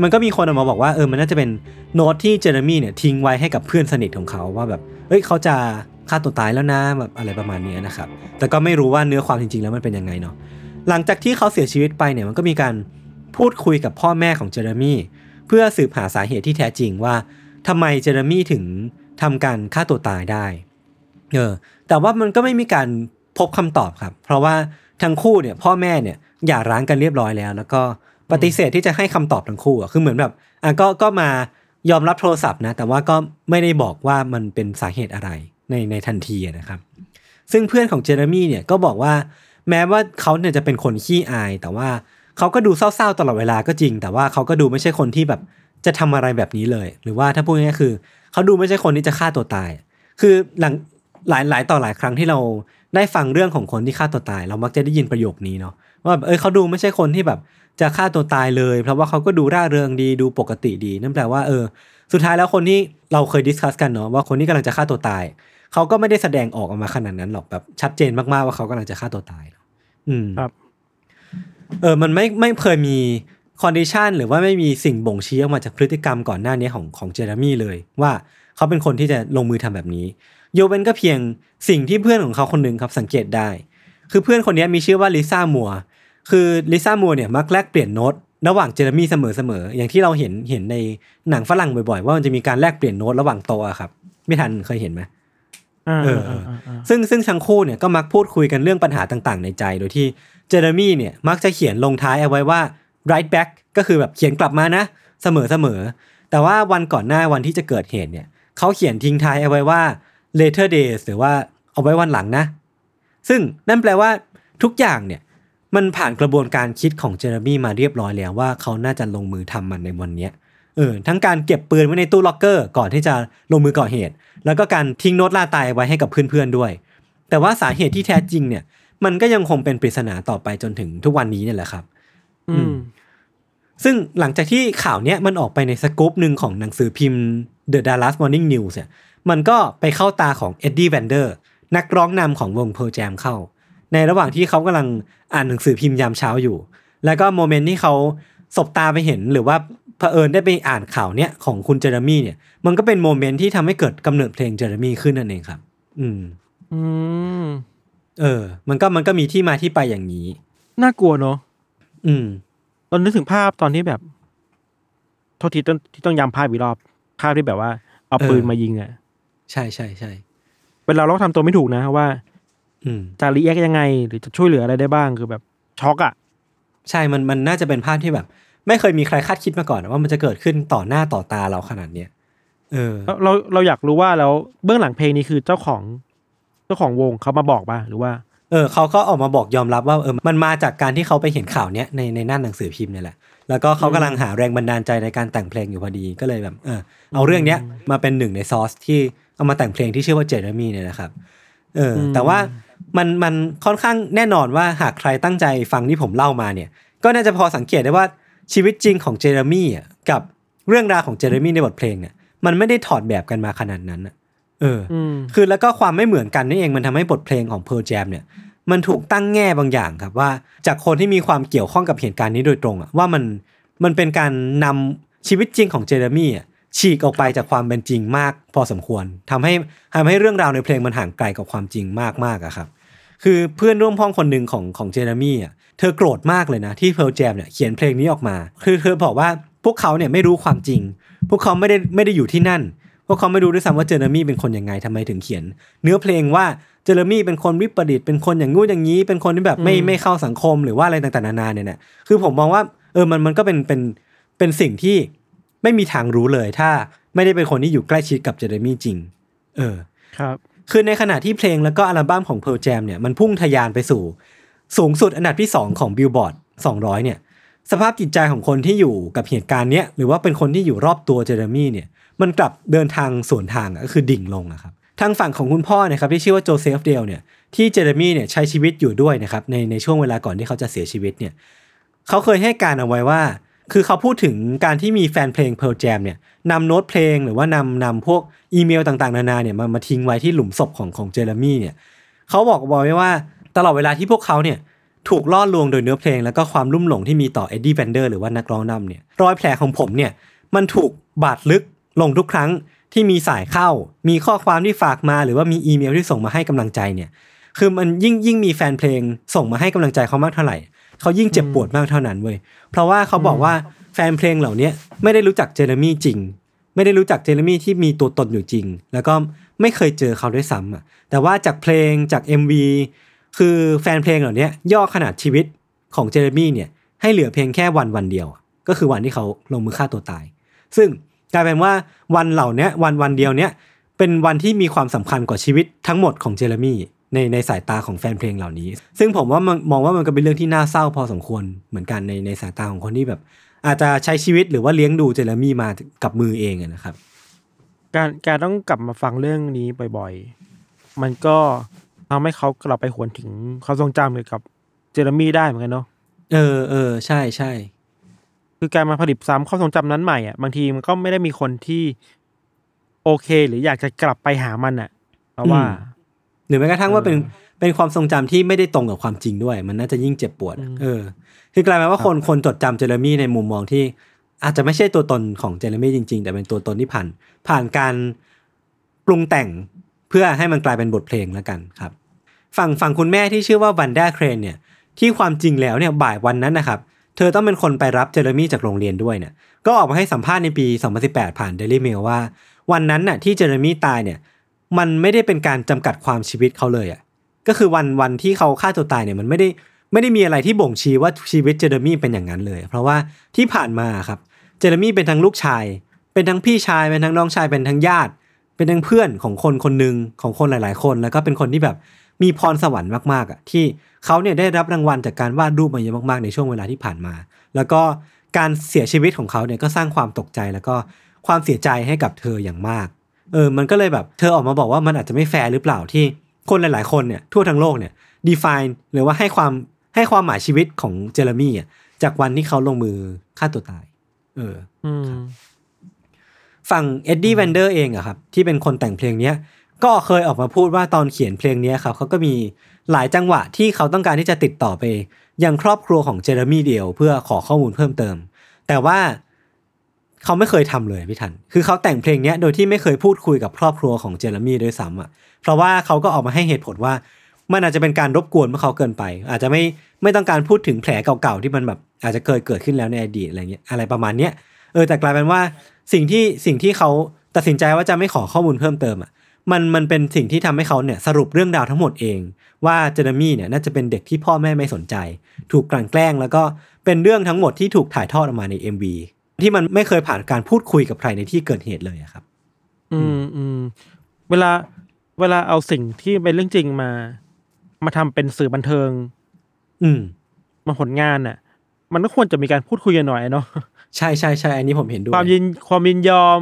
ันก็มีคนออกมาบอกว่าเออมันน่าจะเป็นโน้ตที่เจเรมี่เนี่ยทิ้งไว้ให้กับเพื่อนสนิทของเขาว่าแบบเอ้ยเขาจะฆ่าตัวตายแล้วนะแบบอะไรประมาณนี้นะครับแต่ก็ไม่รู้ว่าเนื้อความจริงๆแล้วมันเป็นยังไงเนาะหลังจากที่เขาเสียชีวิตไปเนี่ยมันก็มีการพูดคุยกับพ่อแม่ของเจเรมี่เพื่อสืบหาสาเหตุที่แท้จริงว่าทำไมเจเรมี่ถึงทำการฆ่าตัวตายได้เออแต่ว่ามันก็ไม่มีการพบคำตอบครับเพราะว่าทั้งคู่เนี่ยพ่อแม่เนี่ยหย่าร้างกันเรียบร้อยแล้วแล้วก็ปฏิเสธที่จะให้คำตอบทั้งคู่อ่ะคือเหมือนแบบอ่ะก็ก็มายอมรับโทรศัพท์นะแต่ว่าก็ไม่ได้บอกว่ามันเป็นสาเหตุอะไรในในทันทีนะครับซึ่งเพื่อนของเจเรมี่เนี่ยก็บอกว่าแม้ว่าเขาเนี่ยจะเป็นคนขี้อายแต่ว่าเขาก็ดูเศร้าๆตลอดเวลาก็จริงแต่ว่าเขาก็ดูไม่ใช่คนที่แบบจะทำอะไรแบบนี้เลยหรือว่าถ้าพูดง่ายๆคือเขาดูไม่ใช่คนที่จะฆ่าตัวตายคือหลังหลายหลายต่อหลายครั้งที่เราได้ฟังเรื่องของคนที่ฆ่าตัวตายเรามักจะได้ยินประโยคนี้เนาะว่าเออเขาดูไม่ใช่คนที่แบบจะฆ่าตัวตายเลยเพราะว่าเขาก็ดูร่าเริงดีดูปกติดีนั่นแปลว่าเออสุดท้ายแล้วคนที่เราเคยดิสคัสกันเนาะว่าคนที่กำลังจะฆ่าตัวตายเขาก็ไม่ได้แสดงออกออกมาขนาดนั้นหรอกแบบชัดเจนมากๆว่าเขากำลังจะฆ่าตัวตายอืมครับเออมันไม่ไม่เคยมีคอนดิชันหรือว่าไม่มีสิ่งบ่งชี้ออกมาจากพฤติกรรมก่อนหน้านี้ของของเจเรมี่เลยว่าเขาเป็นคนที่จะลงมือทำแบบนี้โยเวนก็เพียงสิ่งที่เพื่อนของเขาคนหนึ่งครับสังเกตได้คือเพื่อนคนนี้มีชื่อว่าลิซ่ามัวคือลิซ่ามัวเนี่ยมักแลกเปลี่ยนโน้ตระหว่างเจเรมี่เสมอๆอย่างที่เราเห็นเห็นในหนังฝรั่งบ่อยๆว่ามันจะมีการแลกเปลี่ยนโน้ตระหว่างโต๊ะครับไม่ทันเคยเห็นไหมเออซึ่งซึ่งทั้งคู่เนี่ยก็มักพูดคุยกันเรื่องปัญหาต่างๆในใจโดยที่เจเรมี่เนี่ยมักจะเขียนลงท้ายเอาไว้ว่า write back ก็คือแบบเขียนกลับมานะเสมอๆแต่ว่าวันก่อนหน้าวันที่จะเกิดเหตุเนี่ยเขาเขียนทิ้งท้ายเอาไว้ว่าlater days หรือว่าเอาไว้วันหลังนะซึ่งนั่นแปลว่าทุกอย่างเนี่ยมันผ่านกระบวนการคิดของเจเรมี่มาเรียบร้อยแล้วว่าเขาน่าจะลงมือทำมันในวันนี้เออทั้งการเก็บปืนไว้ในตู้ล็อกเกอร์ก่อนที่จะลงมือก่อเหตุแล้วก็การทิ้งโน้ตล่าตายไว้ให้กับเพื่อนๆด้วยแต่ว่าสาเหตุที่แท้จริงเนี่ยมันก็ยังคงเป็นปริศนาต่อไปจนถึงทุกวันนี้เนี่ยแหละครับอืม ซึ่งหลังจากที่ข่าวเนี้ยมันออกไปในสกู๊ปนึงของหนังสือพิมพ์ The Dallas Morning News เนี่ยมันก็ไปเข้าตาของเอ็ดดี้แวนเดอร์นักร้องนำของวง Pearl Jam เข้าในระหว่างที่เขากำลังอ่านหนังสือพิมพ์ยามเช้าอยู่แล้วก็โมเมนต์ที่เขาสบตาไปเห็นหรือว่าเผอิญได้ไปอ่านข่าวเนี้ยของคุณเจอเรมี่เนี่ยมันก็เป็นโมเมนต์ที่ทำให้เกิดกำเนิดเพลงเจอเรมี่ขึ้นนั่นเองครับอืมอืมเออมันก็มันก็มีที่มาที่ไปอย่างนี้น่ากลัวเนาะอืมตอนนึกถึงภาพตอนที่แบบโทษทีต้องที่ต้องย้ำภาพอีกรอบภาพที่แบบว่าเอาปืนมายิงอ่ะใช่ใช่ใช่เป็นเราเราทำตัวไม่ถูกนะว่าจะรีแอคยังไงหรือจะช่วยเหลืออะไรได้บ้างคือแบบช็อกอ่ะใช่มันมันน่าจะเป็นภาพที่แบบไม่เคยมีใครคาดคิดมาก่อนว่ามันจะเกิดขึ้นต่อหน้าต่อตาเราขนาดเนี้ยเออเราเราอยากรู้ว่าแล้วเบื้องหลังเพลงนี้คือเจ้าของเจ้าของวงเขามาบอกป่ะหรือว่าเออเขาก็ออกมาบอกยอมรับว่าเออมันมาจากการที่เขาไปเห็นข่าวเนี้ยในในหน้าหนังสือพิมพ์นี่แหละแล้วก็เขากำลังหาแรงบันดาลใจในการแต่งเพลงอยู่พอดีก็เลยแบบเออเอาเรื่องเนี้ยมาเป็นหนึ่งในซอสที่เอามาแต่งเพลงที่ชื่อว่าเจเรมี่เนี่ยนะครับเออแต่ว่ามันมันค่อนข้างแน่นอนว่าหากใครตั้งใจฟังที่ผมเล่ามาเนี่ยก็น่าจะพอสังเกตได้ว่าชีวิตจริงของเจเรมี่อ่ะกับเรื่องราวของเจเรมี่ในบทเพลงเนี่ยมันไม่ได้ถอดแบบกันมาขนาดนั้นเออคือแล้วก็ความไม่เหมือนกันนี่เองมันทำให้บทเพลงของ Pearl Jam เนี่ยมันถูกตั้งแง่บางอย่างครับว่าจากคนที่มีความเกี่ยวข้องกับเหตุการณ์นี้โดยตรงอ่ะว่ามันมันเป็นการนำชีวิตจริงของเจเรมี่อ่ะฉีกออกไปจากความเป็นจริงมากพอสมควรทำให้ทำให้เรื่องราวในเพลงมันห่างไกลกับความจริงมากมากอะครับคือเพื่อนร่วมห้องคนหนึ่งของของเจเรมี่อ่ะเธอโกรธมากเลยนะที่ Pearl Jam เนี่ยเขียนเพลงนี้ออกมาคือเธอบอกว่าพวกเขาเนี่ยไม่รู้ความจริงพวกเขาไม่ได้ไม่ได้อยู่ที่นั่นพวกเขาไม่รู้ด้วยซ้ำว่าเจเรมี่เป็นคนยังไงทำไมถึงเขียนเนื้อเพลงว่าเจเรมี่เป็นคนวิปริตเป็นคนอย่างงู้อย่างงี้เป็นคนที่แบบไม่ไม่เข้าสังคมหรือว่าอะไรต่างๆนานาเนี่ยนะคือผมมองว่าเออมันมันก็เป็นเป็นเป็นสิ่งที่ไม่มีทางรู้เลยถ้าไม่ได้เป็นคนที่อยู่ใกล้ชิดกับเจเรมี่จริงเออครับคือในขณะที่เพลงแล้วก็อัลบั้มของ Pearl Jam เนี่ยมันพุ่งทะยานไปสู่สูงสุดอันดับที่สองของ Billboard สองร้อยเนี่ยสภาพจิตใจของคนที่อยู่กับเหตุการณ์เนี้ยหรือว่าเป็นคนที่อยู่รอบตัวเจเรมี่เนี่ยมันกลับเดินทางสวนทางก็คือดิ่งลงนะครับทางฝั่งของคุณพ่อนะครับที่ชื่อว่าโจเซฟเดลเนี่ยที่เจเรมี่เนี่ยใช้ชีวิตอยู่ด้วยนะครับในในช่วงเวลาก่อนที่เขาจะเสียชีวิตเนี่ยเขาเคยให้การเอาไว้ว่าคือเขาพูดถึงการที่มีแฟนเพลง Pearl Jam เนี่ยนำโน้ตเพลงหรือว่านำนำพวกอีเมลต่างๆนานาเนี่ยมามาทิ้งไว้ที่หลุมศพของของเจเรมี่เนี่ยเขาบอกบอกไว้ว่าตลอดเวลาที่พวกเขาเนี่ยถูกล่อลวงโดยเนื้อเพลงแล้วก็ความลุ่มหลงที่มีต่อเอ็ดดี้แวนเดอร์หรือว่านักร้องนำเนี่ยรอยแผลของผมเนี่ยมันถูกบาดลึกลงทุกครั้งที่มีสายเข้ามีข้อความที่ฝากมาหรือว่ามีอีเมลที่ส่งมาให้กำลังใจเนี่ยคือมันยิ่งยิ่งมีแฟนเพลงส่งมาให้กำลังใจเขามากเท่าไหร่เขายิ่งเจ็บปวดมากเท่านั้นเว้ยเพราะว่าเขาบอกว่าแฟนเพลงเหล่านี้ไม่ได้รู้จักเจเรมี่จริงไม่ได้รู้จักเจเรมี่ที่มีตัวตนอยู่จริงแล้วก็ไม่เคยเจอเขาด้วยซ้ำอ่ะแต่ว่าจากเพลงจาก เอ็ม วี คือแฟนเพลงเหล่านี้ย่อขนาดชีวิตของเจเรมี่เนี่ยให้เหลือเพียงแค่วันวันเดียวก็คือวันที่เขาลงมือฆ่าตัวตายซึ่งกลายเป็นว่าวันเหล่านี้วันวันเดียวเนี้ยเป็นวันที่มีความสำคัญกว่าชีวิตทั้งหมดของเจเรมี่ในในสายตาของแฟนเพลงเหล่านี้ซึ่งผมว่ามันมองว่ามันก็เป็นเรื่องที่น่าเศร้าพอสมควรเหมือนกันในในสายตาของคนที่แบบอาจจะใช้ชีวิตหรือว่าเลี้ยงดูเจเรมี่มากับมือเองนะครับการการต้องกลับมาฟังเรื่องนี้บ่อยๆมันก็ทำให้เขากลับไปหวนถึงความทรงจำเกี่ยวกับเจเรมี่ได้เหมือนกันเนาะเออเออใช่ใช่คือการมาผลิตซ้ำความทรงจำนั้นใหม่อ่ะบางทีมันก็ไม่ได้มีคนที่โอเคหรืออยากจะกลับไปหามันอ่ะเพราะว่าหรือแม้กระทั่งว่าเป็นเป็นความทรงจำที่ไม่ได้ตรงกับความจริงด้วยมันน่าจะยิ่งเจ็บปวดเออคือกลายเป็นว่าคนคนจดจำเจเรมี่ในมุมมองที่อาจจะไม่ใช่ตัวตนของเจเรมี่จริงๆแต่เป็นตัวตนที่ผ่านผ่านการปรุงแต่งเพื่อให้มันกลายเป็นบทเพลงแล้วกันครับฝั่งฝั่งคุณแม่ที่ชื่อว่าวันด้าเครนเนี่ยที่ความจริงแล้วเนี่ยบ่ายวันนั้นนะครับเธอต้องเป็นคนไปรับเจเรมี่จากโรงเรียนด้วยเนี่ยก็ออกมาให้สัมภาษณ์ในปีสองพันสิบแปดผ่าน Daily Mail ว่าวันนั้นน่ะที่เจเรมี่ตายเนี่ยมันไม่ได้เป็นการจำกัดความชีวิตเขาเลยอ่ะก็คือวันวันที่เขาฆ่าตัวตายเนี่ยมันไม่ได้ไม่ได้มีอะไรที่บ่งชี้ว่าชีวิตเจเรมี่เป็นอย่างนั้นเลยเพราะว่าที่ผ่านมาครับเจเรมี่เป็นทั้งลูกชายเป็นทั้งพี่ชายเป็นทั้งน้องชายเป็นทั้งญาติเป็นทั้งเพื่อนของคนคนนึงของคนหลายๆคนแล้วก็เป็นคนที่แบบมีพรสวรรค์มากๆอ่ะที่เขาเนี่ยได้รับรางวัลจากการวาดรูปมาเยอะมากๆในช่วงเวลาที่ผ่านมาแล้วก็การเสียชีวิตของเขาเนี่ยก็สร้างความตกใจแล้วก็ความเสียใจให้กับเธออย่างมากเออมันก็เลยแบบเธอออกมาบอกว่ามันอาจจะไม่แฟร์หรือเปล่าที่คนหลายๆคนเนี่ยทั่วทั้งโลกเนี่ย define หรือว่าให้ความให้ความหมายชีวิตของเจเรมี่อ่ะ จากวันที่เขาลงมือฆ่าตัวตายเออฝั่งเอ็ดดี้แวนเดอร์เองอะครับที่เป็นคนแต่งเพลงนี้ก็เคยออกมาพูดว่าตอนเขียนเพลงนี้ครับเขาก็มีหลายจังหวะที่เขาต้องการที่จะติดต่อไปยังครอบครัวของเจเรมี่เดียวเพื่อขอข้อมูลเพิ่มเติมแต่ว่าเขาไม่เคยทำเลยพี่ทันคือเขาแต่งเพลงนี้โดยที่ไม่เคยพูดคุยกับครอบครัวของเจเรมี่ด้วยซ้ำอะเพราะว่าเขาก็ออกมาให้เหตุผลว่ามันอาจจะเป็นการรบกวนเมื่อเขาเกินไปอาจจะไม่ไม่ต้องการพูดถึงแผลเก่าๆที่มันแบบอาจจะเคยเกิดขึ้นแล้วในอดีตอะไรเงี้ยอะไรประมาณเนี้ยเออแต่กลายเป็นว่าสิ่งที่สิ่งที่เขาตัดสินใจว่าจะไม่ขอข้อมูลเพิ่มเติมอ่ะมันมันเป็นสิ่งที่ทำให้เขาเนี่ยสรุปเรื่องราวทั้งหมดเองว่าเจเรมี่เนี่ยน่าจะเป็นเด็กที่พ่อแม่ไม่สนใจถูกกลั่นแกล้งแล้วก็เป็นเรื่องทั้งหมดที่ถูกถ่ายทอดออกมาใน เอ็ม วี ที่มันไม่เคยผ่านการพูดคุยกับใครในที่เกิดเหตุเลยครับอืมอืมเวลาเวลาเอาสิ่งที่เป็นเรื่องจริงมามาทำเป็นสื่อบันเทิงอืมมาผลงานน่ะมันก็ควรจะมีการพูดคุยกันหน่อยเนาะใช่ๆๆอันนี้ผมเห็นด้วยความยินความยินยอม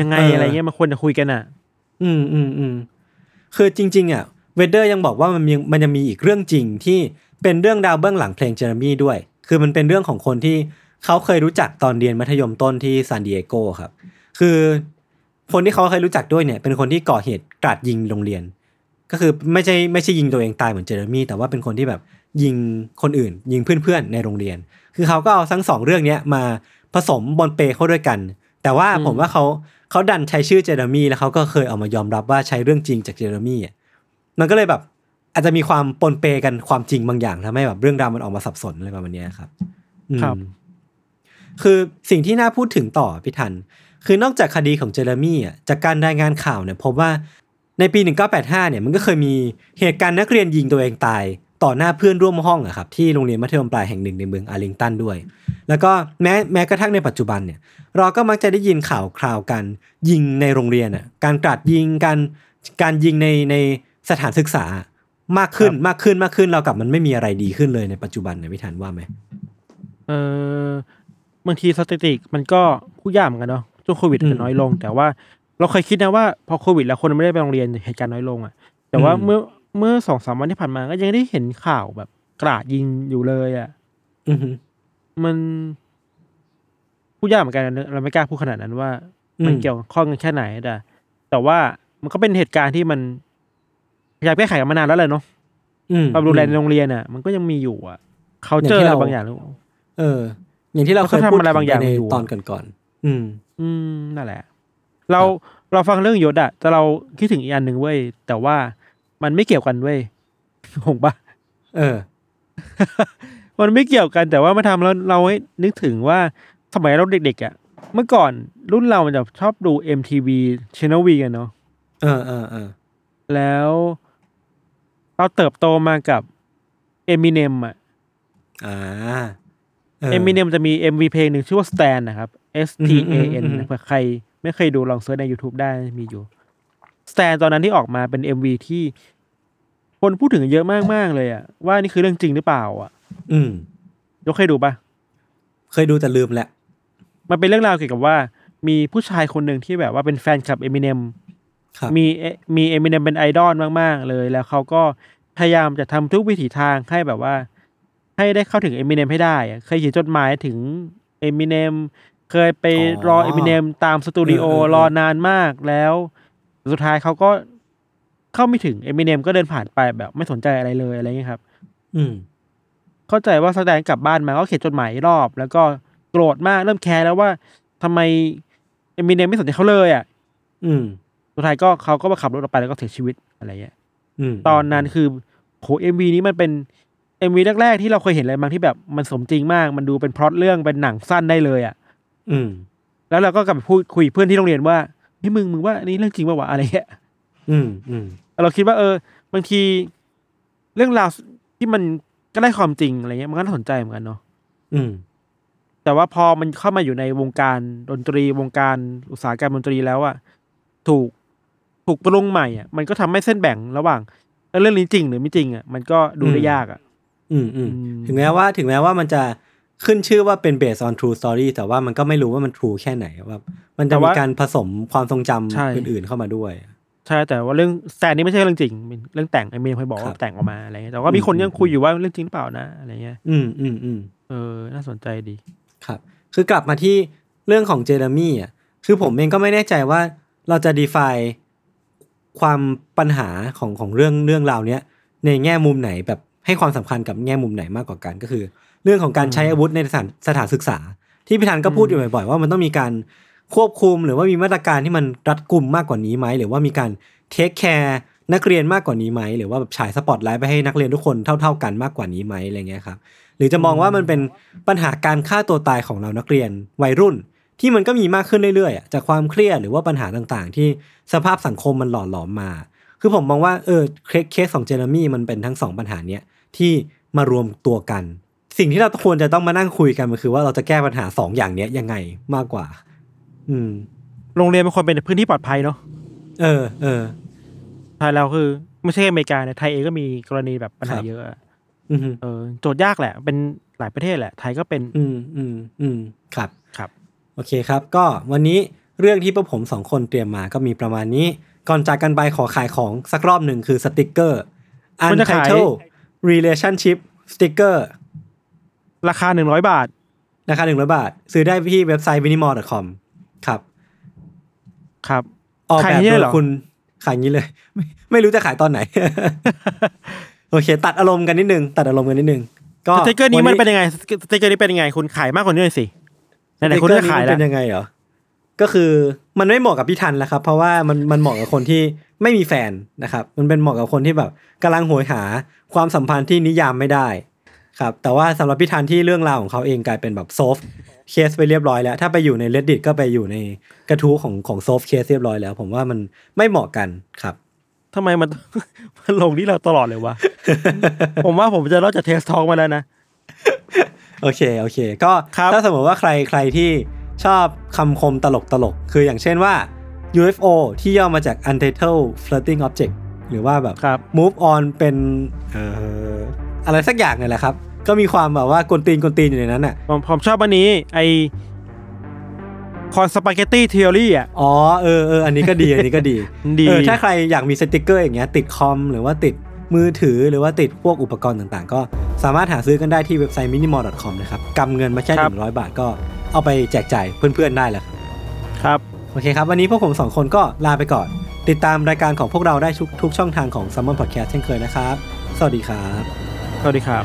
ยังไง อ, อะไรเงี้ยมันควรจะคุยกันน่ะอืมๆๆคือจริงๆอ่ะเวเดอร์ยังบอกว่ามันยังมันยังมีอีกเรื่องจริงที่เป็นเรื่องดาวเบื้องหลังเพลงเจเรมี่ด้วยคือมันเป็นเรื่องของคนที่เขาเคยรู้จักตอนเรียนมัธยมต้นที่ซานดิเอโกครับคือคนที่เขาเคยรู้จักด้วยเนี่ยเป็นคนที่ก่อเหตุกราดยิงโรงเรียนก็คือไม่ใช่ไม่ใช่ยิงตัวเองตายเหมือนเจเรมี่แต่ว่าเป็นคนที่แบบยิงคนอื่นยิงเพื่อนๆในโรงเรียนคือเขาก็เอาทั้งสองเรื่องนี้มาผสมบนเปเข้าด้วยกันแต่ว่าผมว่าเขาเขาดันใช้ชื่อเจเรมี่แล้วเขาก็เคยเอามายอมรับว่าใช้เรื่องจริงจากเจเรมี่มันก็เลยแบบอาจจะมีความปนเปกันความจริงบางอย่างทำให้แบบเรื่องราวมันออกมาสับสนอะไรประมาณนี้ครับครับคือสิ่งที่น่าพูดถึงต่อพี่ทันคือนอกจากคดีของเจเรมี่จากการรายงานข่าวเนี่ยพบว่าในปีหนึ่งเก้าแปดห้าเนี่ยมันก็เคยมีเหตุการณ์นักเรียนยิงตัวเองตายต่อหน้าเพื่อนร่วมห้องอะครับที่โรงเรียนมัธยมปลายแห่งหนึ่งในเมืองอาร์ลิงตันด้วยแล้วก็แม้แม้กระทั่งในปัจจุบันเนี่ยเราก็มักจะได้ยินข่าวคราวกันยิงในโรงเรียนอะการกราดยิงการการยิงในในสถานศึกษามากขึ้นมากขึ้นมากขึ้นเรากับมันไม่มีอะไรดีขึ้นเลยในปัจจุบันนะพี่ทันว่าไหมเออบางทีสถิติมันก็ผู้ย่ำกันเนาะช่วงโควิดจะน้อยลงแต่ว่าเราเคยคิดนะว่าพอโควิดแล้วคนไม่ได้ไปโรงเรียนเหตุการณ์น้อยลงอ่ะแต่ว่าเมื่อเมื่อ สองสาม วันที่ผ่านมาก็ยังได้เห็นข่าวแบบกราดยิงอยู่เลยอ่ะอือฮึมันพูดยากเหมือนกันเราไม่กล้าพูดขนาดนั้นว่ามันเกี่ยวข้องกันแค่ไหนแต่แต่ว่ามันก็เป็นเหตุการณ์ที่มันอยากแก้ไขกันมานานแล้วเลยเนาะความรุนแรงในโรงเรียนอ่ะมันก็ยังมีอยู่อ่ะเขาเจออะไรบางอย่างเอออย่างที่เราเคยพูดในตอนก่อนๆอืมอืมนั่นแหละเราเราฟังเรื่องยศอะแต่เราคิดถึงอีกอันหนึ่งเว้ยแต่ว่ามันไม่เกี่ยวกันเว้ยหงปะเออ มันไม่เกี่ยวกันแต่ว่ามาทำแล้วเราให้นึกถึงว่าสมัยเราเด็กๆอะเมื่อก่อนรุ่นเราจะชอบดู เอ็ม ที วี Channel V กันเนาะเออเออเออแล้วเราเติบโตมากับ Eminem อะอ่า Eminem จะมี เอ็ม วี เพลงหนึ่งชื่อว่า Stan นะครับ S T A N เผื่อใครไม่เคยดูลองเสิร์ชใน YouTube ได้มีอยู่สแตนตอนนั้นที่ออกมาเป็น เอ็ม วี ที่คนพูดถึงเยอะมากๆเลยอ่ะว่านี่คือเรื่องจริงหรือเปล่าอ่ะอืมยกเคยดูป่ะเคยดูแต่ลืมแหละมันเป็นเรื่องราวเกี่ยวกับว่ามีผู้ชายคนหนึ่งที่แบบว่าเป็นแฟนคลับ Eminem ครับมีมี Eminem เป็นไอดอลมากๆเลยแล้วเขาก็พยายามจะทำทุกวิถีทางให้แบบว่าให้ได้เข้าถึง Eminem ให้ได้เคยเขียนจดหมายถึง Eminemเคยไปรอ Eminem ตามสตูดิโอรอนานมากแล้วสุดท้ายเขาก็เข้าไม่ถึง Eminem ก็เดินผ่านไปแบบไม่สนใจอะไรเลยอะไรเงี้ยครับอืมเข้าใจว่าแสดงกลับบ้านมาก็เขียนจดหมายรอบแล้วก็โกรธมากเริ่มแคร์แล้วว่าทำไม Eminem ไม่สนใจเขาเลยอ่ะอืมสุดท้ายก็เขาก็มาขับรถออกไปแล้วก็เสียชีวิตอะไรเงี้ยอืมตอนนั้นคือโห เอ็ม วี นี้มันเป็น เอ็ม วี แรกๆที่เราเคยเห็นอะไรบางที่แบบมันสมจริงมากมันดูเป็นพล็อตเรื่องเป็นหนังสั้นได้เลยอ่ะอืมแล้วเราก็กลับไปพูดคุยเพื่อนที่โรงเรียนว่าเฮ้ยมึงมึงว่านี่เรื่องจริงป่าววะอะไรเงี้ยอืมอืมเราคิดว่าเออบางทีเรื่องราวที่มันก็ได้ความจริงอะไรเงี้ยมันก็น่าสนใจเหมือนกันเนาะอืมแต่ว่าพอมันเข้ามาอยู่ในวงการดนตรีวงการอุตสาหกรรมดนตรีแล้วอะถูกถูกปรุงใหม่อ่ะมันก็ทำให้เส้นแบ่งระหว่างเรื่องนี้จริงหรือไม่จริงอ่ะมันก็ดูได้ยากอ่ะอืมอืมถึงแม้ว่าถึงแม้ว่ามันจะขึ้นชื่อว่าเป็น based on true story แต่ว่ามันก็ไม่รู้ว่ามัน true แค่ไหนว่ามันจะมีการผสมความทรงจำอื่นๆเข้ามาด้วยใช่แต่ว่าเรื่องแซนนี่ไม่ใช่เรื่องจริงเป็นเรื่องแต่งไอ้เมย์เคยบอกว่าแต่งออกมาอะไรแต่ว่ามีคนยังคุยอยู่ว่าเรื่องจริงหรือเปล่านะอะไรเงี้ยอืมๆๆ เออน่าสนใจดีครับคือกลับมาที่เรื่องของเจเรมี่อ่ะคือผมเองก็ไม่แน่ใจว่าเราจะ define ความปัญหาของของเรื่องเรื่องราวเนี้ยในแง่มุมไหนแบบให้ความสำคัญกับแง่มุมไหนมากกว่ากันก็คือเรื่องของการใช้อาวุธในสถานสถานศึกษาที่พิธานก็พูดอยู่บ่อยๆว่ามันต้องมีการควบคุมหรือว่ามีมาตรการที่มันรัดกุมมากกว่านี้ไหมหรือว่ามีการเทคแคร์นักเรียนมากกว่านี้ไหมหรือว่าแบบฉายสปอตไลท์ไปให้นักเรียนทุกคนเท่าๆกันมากกว่านี้ไหมอะไรเงี้ยครับหรือจะมองว่ามันเป็นปัญหาการฆ่าตัวตายของเรานักเรียนวัยรุ่นที่มันก็มีมากขึ้นเรื่อยๆจากความเครียดหรือว่าปัญหาต่างๆที่สภาพสังคมมันหล่อหลอมมาคือผมมองว่าเออเคสของเจเรมี่มันเป็นทั้งสองปัญหาเนี้ยที่มารวมตัวกันสิ่งที่เราควรจะต้องมานั่งคุยกันมันคือว่าเราจะแก้ปัญหาสองอย่างเนี้ยยังไงมากกว่าอืมโรงเรียนมันควรเป็นพื้นที่ปลอดภัยเนาะเออเออไทยเราคือไม่ใช่อเมริกาเนี่ยไทยเองก็มีกรณีแบบปัญหาเยอะอือเออโจทย์ยากแหละเป็นหลายประเทศแหละไทยก็เป็นอืมอืมอืมครับครับโอเคครับก็วันนี้เรื่องที่พวกผมสองคนเตรียมมาก็มีประมาณนี้ก่อนจากกันไปขอขายของสักรอบหนึ่งคือสติกเกอร์ Untitled Relationship Sticker ราคาหนึ่งร้อยบาทราคาหนึ่งร้อยบาทซื้อได้ที่เว็บไซต์ วินิมอล ดอท คอม ครับครับออกแบบโดยคุณขายงี้เลยไม่ไม่รู้จะขายตอนไหน โอเคตัดอารมณ์กันนิดนึงตัดอารมณ์กันนิดนึงก็สติกเกอร์นี้มันเป็นยังไงสติกเกอร์นี้เป็นยังไงคุณขายมากกว่านี้หน่อยสิไหนๆคุณจะขายแล้วเป็นยังไงเหรอก็คือมันไม่เหมาะกับพี่ทันแล้วครับเพราะว่ามันมันเหมาะกับคนที่ไม่มีแฟนนะครับมันเป็นเหมาะกับคนที่แบบกำลังโหยหาความสัมพันธ์ที่นิยามไม่ได้ครับแต่ว่าสำหรับพี่ทันที่เรื่องราวของเขาเองกลายเป็นแบบโซฟเคสไปเรียบร้อยแล้วถ้าไปอยู่ใน Reddit ก็ไปอยู่ในกระทู้ของของโซฟเคสเรียบร้อยแล้วผมว่ามันไม่เหมาะกันครับทำไมมันมันลงที่เราตลอดเลยวะ ผมว่าผมจะรอดจากเทสทอล์กมาแล้วนะ โอเคโอเคก็ถ้าสมมติว่าใครใครที่ชอบคำคมตลกตลกคืออย่างเช่นว่า ยู เอฟ โอ ที่ย่อมาจาก Untitled Floating Object หรือว่าแบบ Move On เป็นเอ่ออะไรสักอย่างนี่แหละครับก็มีความแบบว่ากวนตีนกวนตีนอยู่ในนั้นน่ะผมผมชอบอันนี้ไอคอนสปาเกตตี้เทอรี่อ่ะอ๋อเออเอออันนี้ก็ดีอันนี้ก็ดีเออถ้าใครอยากมีสติกเกอร์อย่างเงี้ยติดคอมหรือว่าติดมือถือหรือว่าติดพวกอุปกรณ์ต่างๆก็สามารถหาซื้อกันได้ที่เว็บไซต์ มินิมอล ดอท คอม นะครับกำเงินมาแค่หนึ่งร้อยบาทก็เอาไปแจกจ่ายเพื่อนๆได้แล้วครับโอเคครับวันนี้พวกผมสองคนก็ลาไปก่อนติดตามรายการของพวกเราได้ทุกช่องทางของ Salmon Podcast เช่นเคยนะครับสวัสดีครับสวัสดีครับ